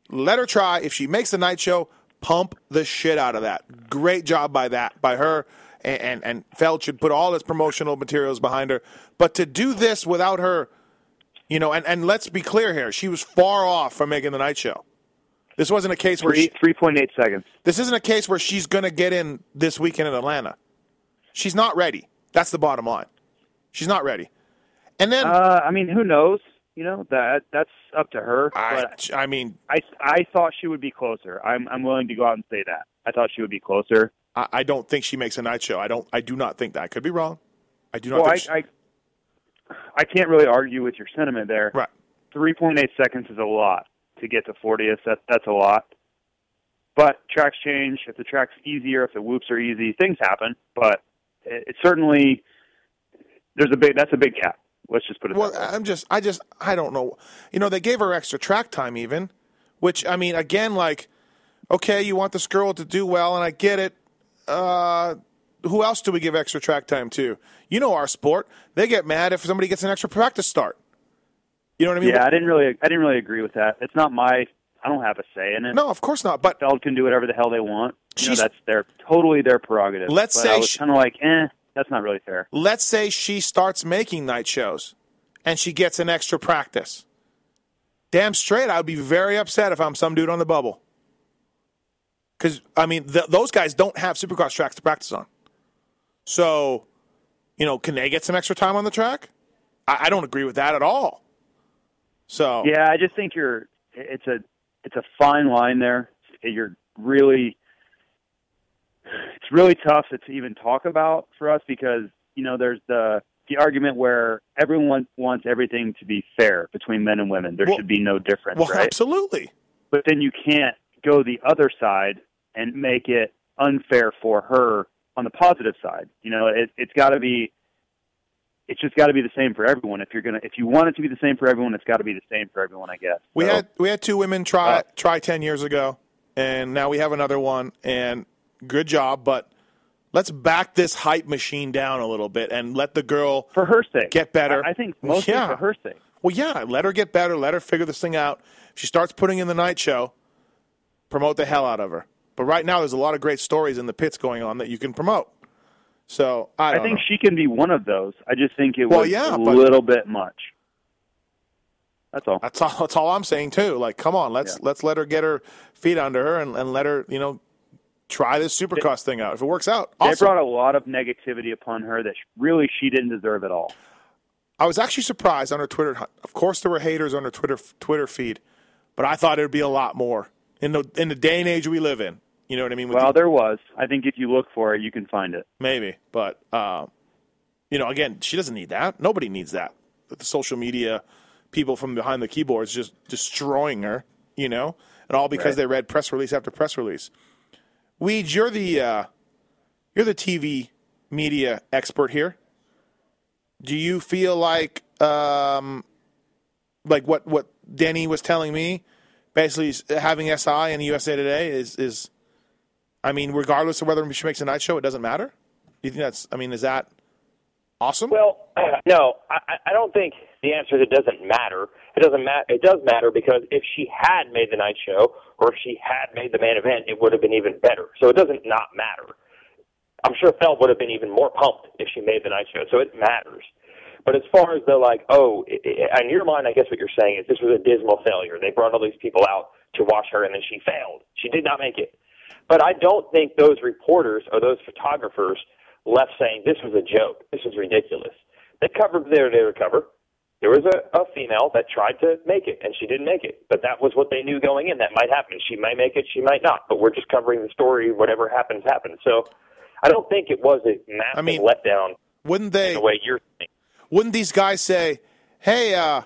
Let her try. If she makes the night show, pump the shit out of that. Great job by that, by her. And, and, and Feld should put all his promotional materials behind her. But to do this without her... You know, and, and let's be clear here. She was far off from making the night show. This wasn't a case where she, three point eight seconds. This isn't a case where she's going to get in this weekend in Atlanta. She's not ready. That's the bottom line. She's not ready. And then, uh, I mean, who knows? You know, that that's up to her. I, but I mean, I, I thought she would be closer. I'm I'm willing to go out and say that. I thought she would be closer. I, I don't think she makes a night show. I don't. I do not think that. I could be wrong. I do not. Well, think I. She, I I can't really argue with your sentiment there. Right. three point eight seconds is a lot to get to fortieth. That, that's a lot. But tracks change. If the track's easier, if the whoops are easy, things happen. But it, it certainly, there's a big, that's a big gap. Let's just put it well, that way. Well, I'm just, I just, I don't know. You know, they gave her extra track time even, which, I mean, again, like, okay, you want this girl to do well, and I get it. Uh... Who else do we give extra track time to? You know our sport. They get mad if somebody gets an extra practice start. You know what I mean? Yeah, I didn't really, I didn't really agree with that. It's not my, I don't have a say in it. No, of course not. But Feld can do whatever the hell they want. You know, that's their totally their prerogative. Let's but say I was kind of like, eh, that's not really fair. Let's say she starts making night shows, and she gets an extra practice. Damn straight, I'd be very upset if I'm some dude on the bubble. Because I mean, th- those guys don't have Supercross tracks to practice on. So, you know, can they get some extra time on the track? I, I don't agree with that at all. So yeah, I just think you're it's a it's a fine line there. You're really it's really tough to even talk about for us because you know there's the the argument where everyone wants everything to be fair between men and women. There well, should be no difference. Well, right? Absolutely. But then you can't go the other side and make it unfair for her. On the positive side, you know, it, it's got to be, it's just got to be the same for everyone. If you're gonna, if you want it to be the same for everyone, it's got to be the same for everyone, I guess. We so, had we had two women try uh, try ten years ago, and now we have another one. And good job, but let's back this hype machine down a little bit and let the girl for her sake get better. I, I think mostly yeah. for her sake. Well, yeah, let her get better. Let her figure this thing out. She starts putting in the night show. Promote the hell out of her. But right now, there's a lot of great stories in the pits going on that you can promote. So I, don't I think know. She can be one of those. I just think it well, was yeah, a little bit much. That's all. That's all. That's all I'm saying too. Like, come on, let's yeah. let's let her get her feet under her and, and let her, you know, try this Supercross thing out. If it works out, awesome. They brought a lot of negativity upon her that really she didn't deserve at all. I was actually surprised on her Twitter. Of course, there were haters on her Twitter Twitter feed, but I thought it would be a lot more in the in the day and age we live in. You know what I mean? With well, the, there was. I think if you look for it, you can find it. Maybe, but uh, you know, again, she doesn't need that. Nobody needs that. The social media people from behind the keyboards just destroying her. You know, and all because right. they read press release after press release. Weed, you're the uh, you're the T V media expert here. Do you feel like um, like what, what Denny was telling me, basically having S I and U S A Today is, is, I mean, regardless of whether she makes a night show, it doesn't matter? Do you think that's, I mean, is that awesome? Well, uh, no, I, I don't think the answer is it doesn't matter. It doesn't matter. It does matter because if she had made the night show or if she had made the main event, it would have been even better. So it doesn't not matter. I'm sure Phelps would have been even more pumped if she made the night show, so it matters. But as far as the, like, oh, it, it, in your mind, I guess what you're saying is this was a dismal failure. They brought all these people out to watch her, and then she failed. She did not make it. But I don't think those reporters or those photographers left saying this was a joke. This was ridiculous. They covered their, their cover. There was a, a female that tried to make it, and she didn't make it. But that was what they knew going in. That might happen. She might make it. She might not. But we're just covering the story. Whatever happens, happens. So I don't think it was a massive I mean, letdown. Wouldn't they? In the way you're saying. Wouldn't these guys say, "Hey, uh,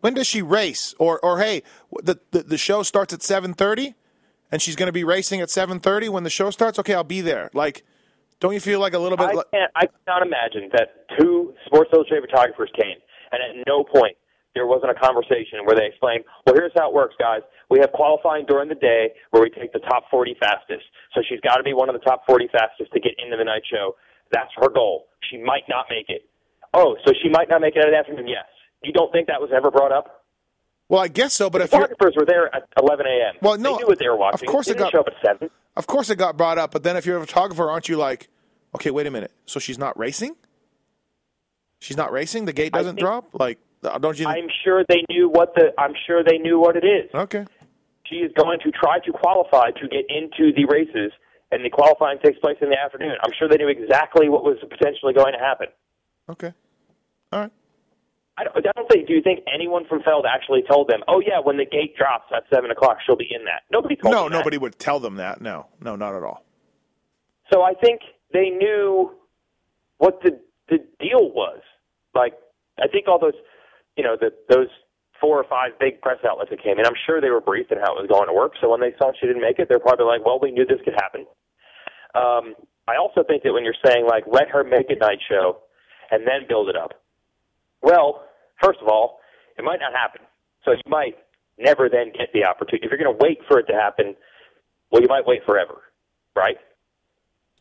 when does she race?" Or, or "Hey, the the, the show starts at seven thirty, and she's going to be racing at seven thirty when the show starts. Okay, I'll be there." Like, don't you feel like a little bit? I like- can't. I cannot imagine that two Sports Illustrated photographers came, and at no point there wasn't a conversation where they explained, well, here's how it works, guys. We have qualifying during the day where we take the top forty fastest. So she's got to be one of the top forty fastest to get into the night show. That's her goal. She might not make it. Oh, so she might not make it out of the afternoon? Yes. You don't think that was ever brought up? Well, I guess so, but if the photographers were there at eleven a.m. Well, no, they knew what they were watching. Of course, they it didn't got, show up at seven. Of course it got brought up, but then if you're a photographer, aren't you like, okay, wait a minute, so she's not racing? She's not racing. The gate doesn't think, drop. Like, don't you? Th- I'm sure they knew what the. I'm sure they knew what it is. Okay. She is going to try to qualify to get into the races, and the qualifying takes place in the afternoon. I'm sure they knew exactly what was potentially going to happen. Okay. All right. I don't, I don't think. Do you think anyone from Feld actually told them? Oh yeah, when the gate drops at seven o'clock, she'll be in that. Nobody told. No, them nobody that. would tell them that. No, no, not at all. So I think they knew what the. The deal was, like, I think all those, you know, the, those four or five big press outlets that came in, I'm sure they were briefed on how it was going to work. So when they saw she didn't make it, they're probably like, well, we knew this could happen. Um, I also think that when you're saying, like, let her make a night show and then build it up, well, first of all, it might not happen. So you might never then get the opportunity. If you're going to wait for it to happen, well, you might wait forever, right?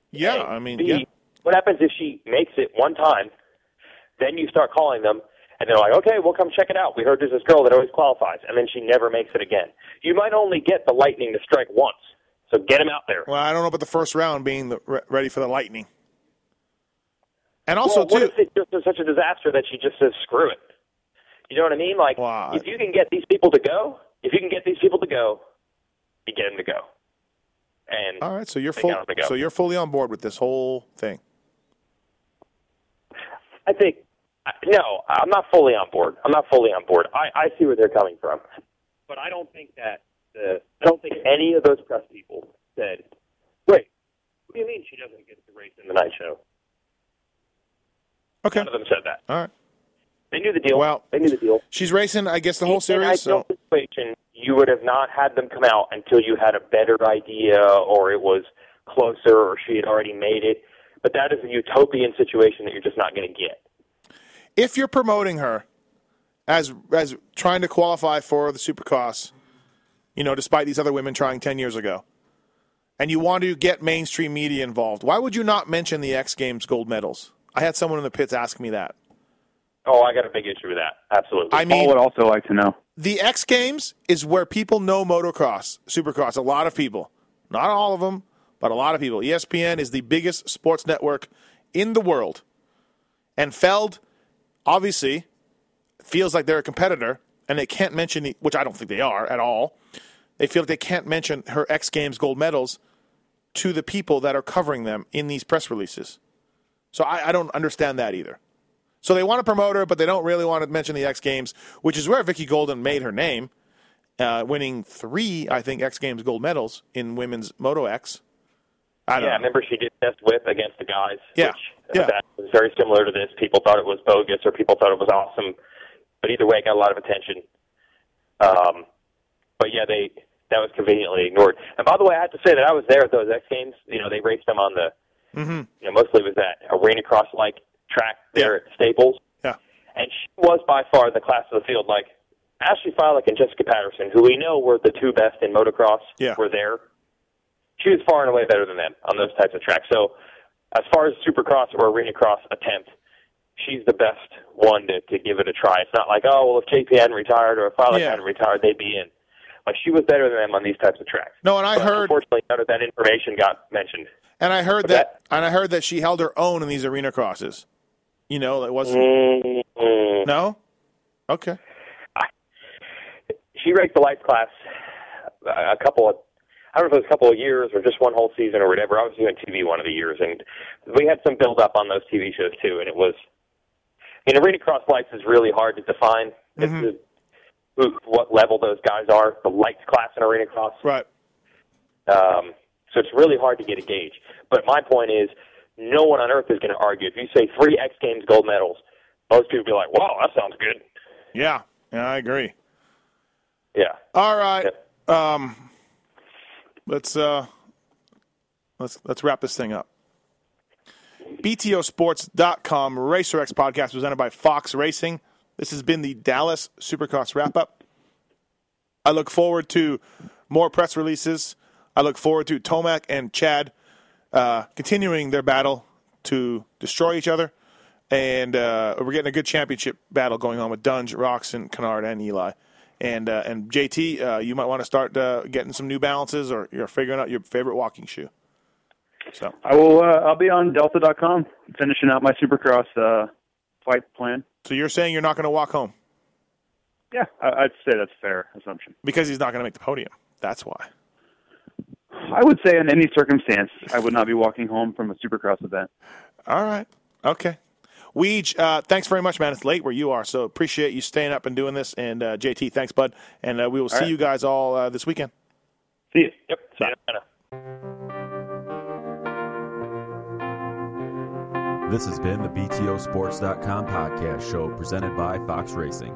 Yeah, and I mean, the, yeah. What happens if she makes it one time, then you start calling them, and they're like, okay, we'll come check it out. We heard there's this girl that always qualifies, and then she never makes it again. You might only get the lightning to strike once, so get him out there. Well, I don't know about the first round being the, re- ready for the lightning. And also, well, what too, if it's just such a disaster that she just says, screw it? You know what I mean? Like, wow. if you can get these people to go, if you can get these people to go, you get them to go. And all right, so you're full, so you're fully on board with this whole thing. I think, no, I'm not fully on board. I'm not fully on board. I, I see where they're coming from. But I don't think that, the, I don't think any of those press people said, wait, what do you mean she doesn't get to race in the night show? Okay. None of them said that. All right. They knew the deal. Well, they knew the deal. She's racing, I guess, the whole series. And I so. don't think you would have not had them come out until you had a better idea or it was closer or she had already made it. But that is a utopian situation that you're just not going to get. If you're promoting her as as trying to qualify for the Supercross, you know, despite these other women trying ten years ago, and you want to get mainstream media involved, why would you not mention the X Games gold medals? I had someone in the pits ask me that. Oh, I got a big issue with that. Absolutely. I mean, I would also like to know. The X Games is where people know motocross, Supercross, a lot of people. Not all of them. But a lot of people. E S P N is the biggest sports network in the world. And Feld, obviously, feels like they're a competitor, and they can't mention, the, which I don't think they are at all, they feel like they can't mention her X Games gold medals to the people that are covering them in these press releases. So I, I don't understand that either. So they want to promote her, but they don't really want to mention the X Games, which is where Vicki Golden made her name, uh, winning three, I think, X Games gold medals in women's Moto X. I don't yeah, know. I remember she did test whip against the guys. Yeah. Which, yeah. That was very similar to this. People thought it was bogus or people thought it was awesome. But either way, it got a lot of attention. Um, but, yeah, they that was conveniently ignored. And, by the way, I have to say that I was there at those X Games. You know, they raced them on the mm-hmm. – you know, mostly it was that arena cross-like track there yeah. at Staples. Yeah. And she was by far the class of the field. Like, Ashley Filock and Jessica Patterson, who we know were the two best in motocross, yeah. were there. She was far and away better than them on those types of tracks. So as far as Supercross or Arena Cross attempt, she's the best one to, to give it a try. It's not like, oh, well, if J P hadn't retired or if Filock yeah. hadn't retired, they'd be in. Like, she was better than them on these types of tracks. No, and I but heard... Unfortunately, none of that information got mentioned. And I heard that, that... And I heard that she held her own in these Arena Crosses. You know, that wasn't... Mm-hmm. No? Okay. I, she raced the lights class a couple of... I don't know if it was a couple of years or just one whole season or whatever. I was doing T V one of the years, and we had some build-up on those T V shows, too, and it was... I mean, Arena Cross Lights is really hard to define mm-hmm. it's a, what level those guys are, the lights class in Arena Cross. Right. Um, so it's really hard to get a gauge. But my point is, no one on earth is going to argue. If you say three X Games gold medals, most people be like, wow, that sounds good. Yeah, yeah, I agree. Yeah. All right. Yeah. Um... Let's uh, let's let's wrap this thing up. B T O Sports dot com Racer X podcast presented by Fox Racing. This has been the Dallas Supercross wrap up. I look forward to more press releases. I look forward to Tomac and Chad uh, continuing their battle to destroy each other, and uh, we're getting a good championship battle going on with Dungey, Roczen, Canard, and Eli. And uh, and J T, uh, you might want to start uh, getting some New Balances, or you're figuring out your favorite walking shoe. So I will. Uh, I'll be on Delta dot com finishing out my Supercross uh, flight plan. So you're saying you're not going to walk home? Yeah, I'd say that's a fair assumption. Because he's not going to make the podium. That's why. I would say in any circumstance, I would not be walking home from a Supercross event. All right. Okay. Weege, uh, thanks very much, man. It's late where you are, so appreciate you staying up and doing this. And, uh, J T, thanks, bud. And uh, we will all see right. you guys all uh, this weekend. See you. Yep. See you. This has been the B T O Sports dot com podcast show presented by Fox Racing.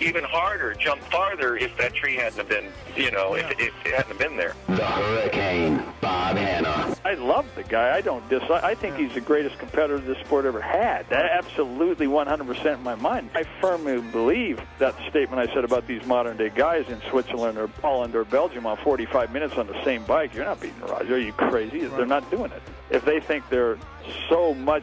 even harder, jumped farther if that tree hadn't have been, you know, yeah. if, if it hadn't have been there. The Hurricane, Bob Hanna. I love the guy. I don't dislike. I think yeah. he's the greatest competitor this sport ever had. That absolutely one hundred percent in my mind. I firmly believe that statement I said about these modern-day guys in Switzerland or Holland or Belgium on forty-five minutes on the same bike. You're not beating Roger. Are you crazy? Right. They're not doing it. If they think they're so much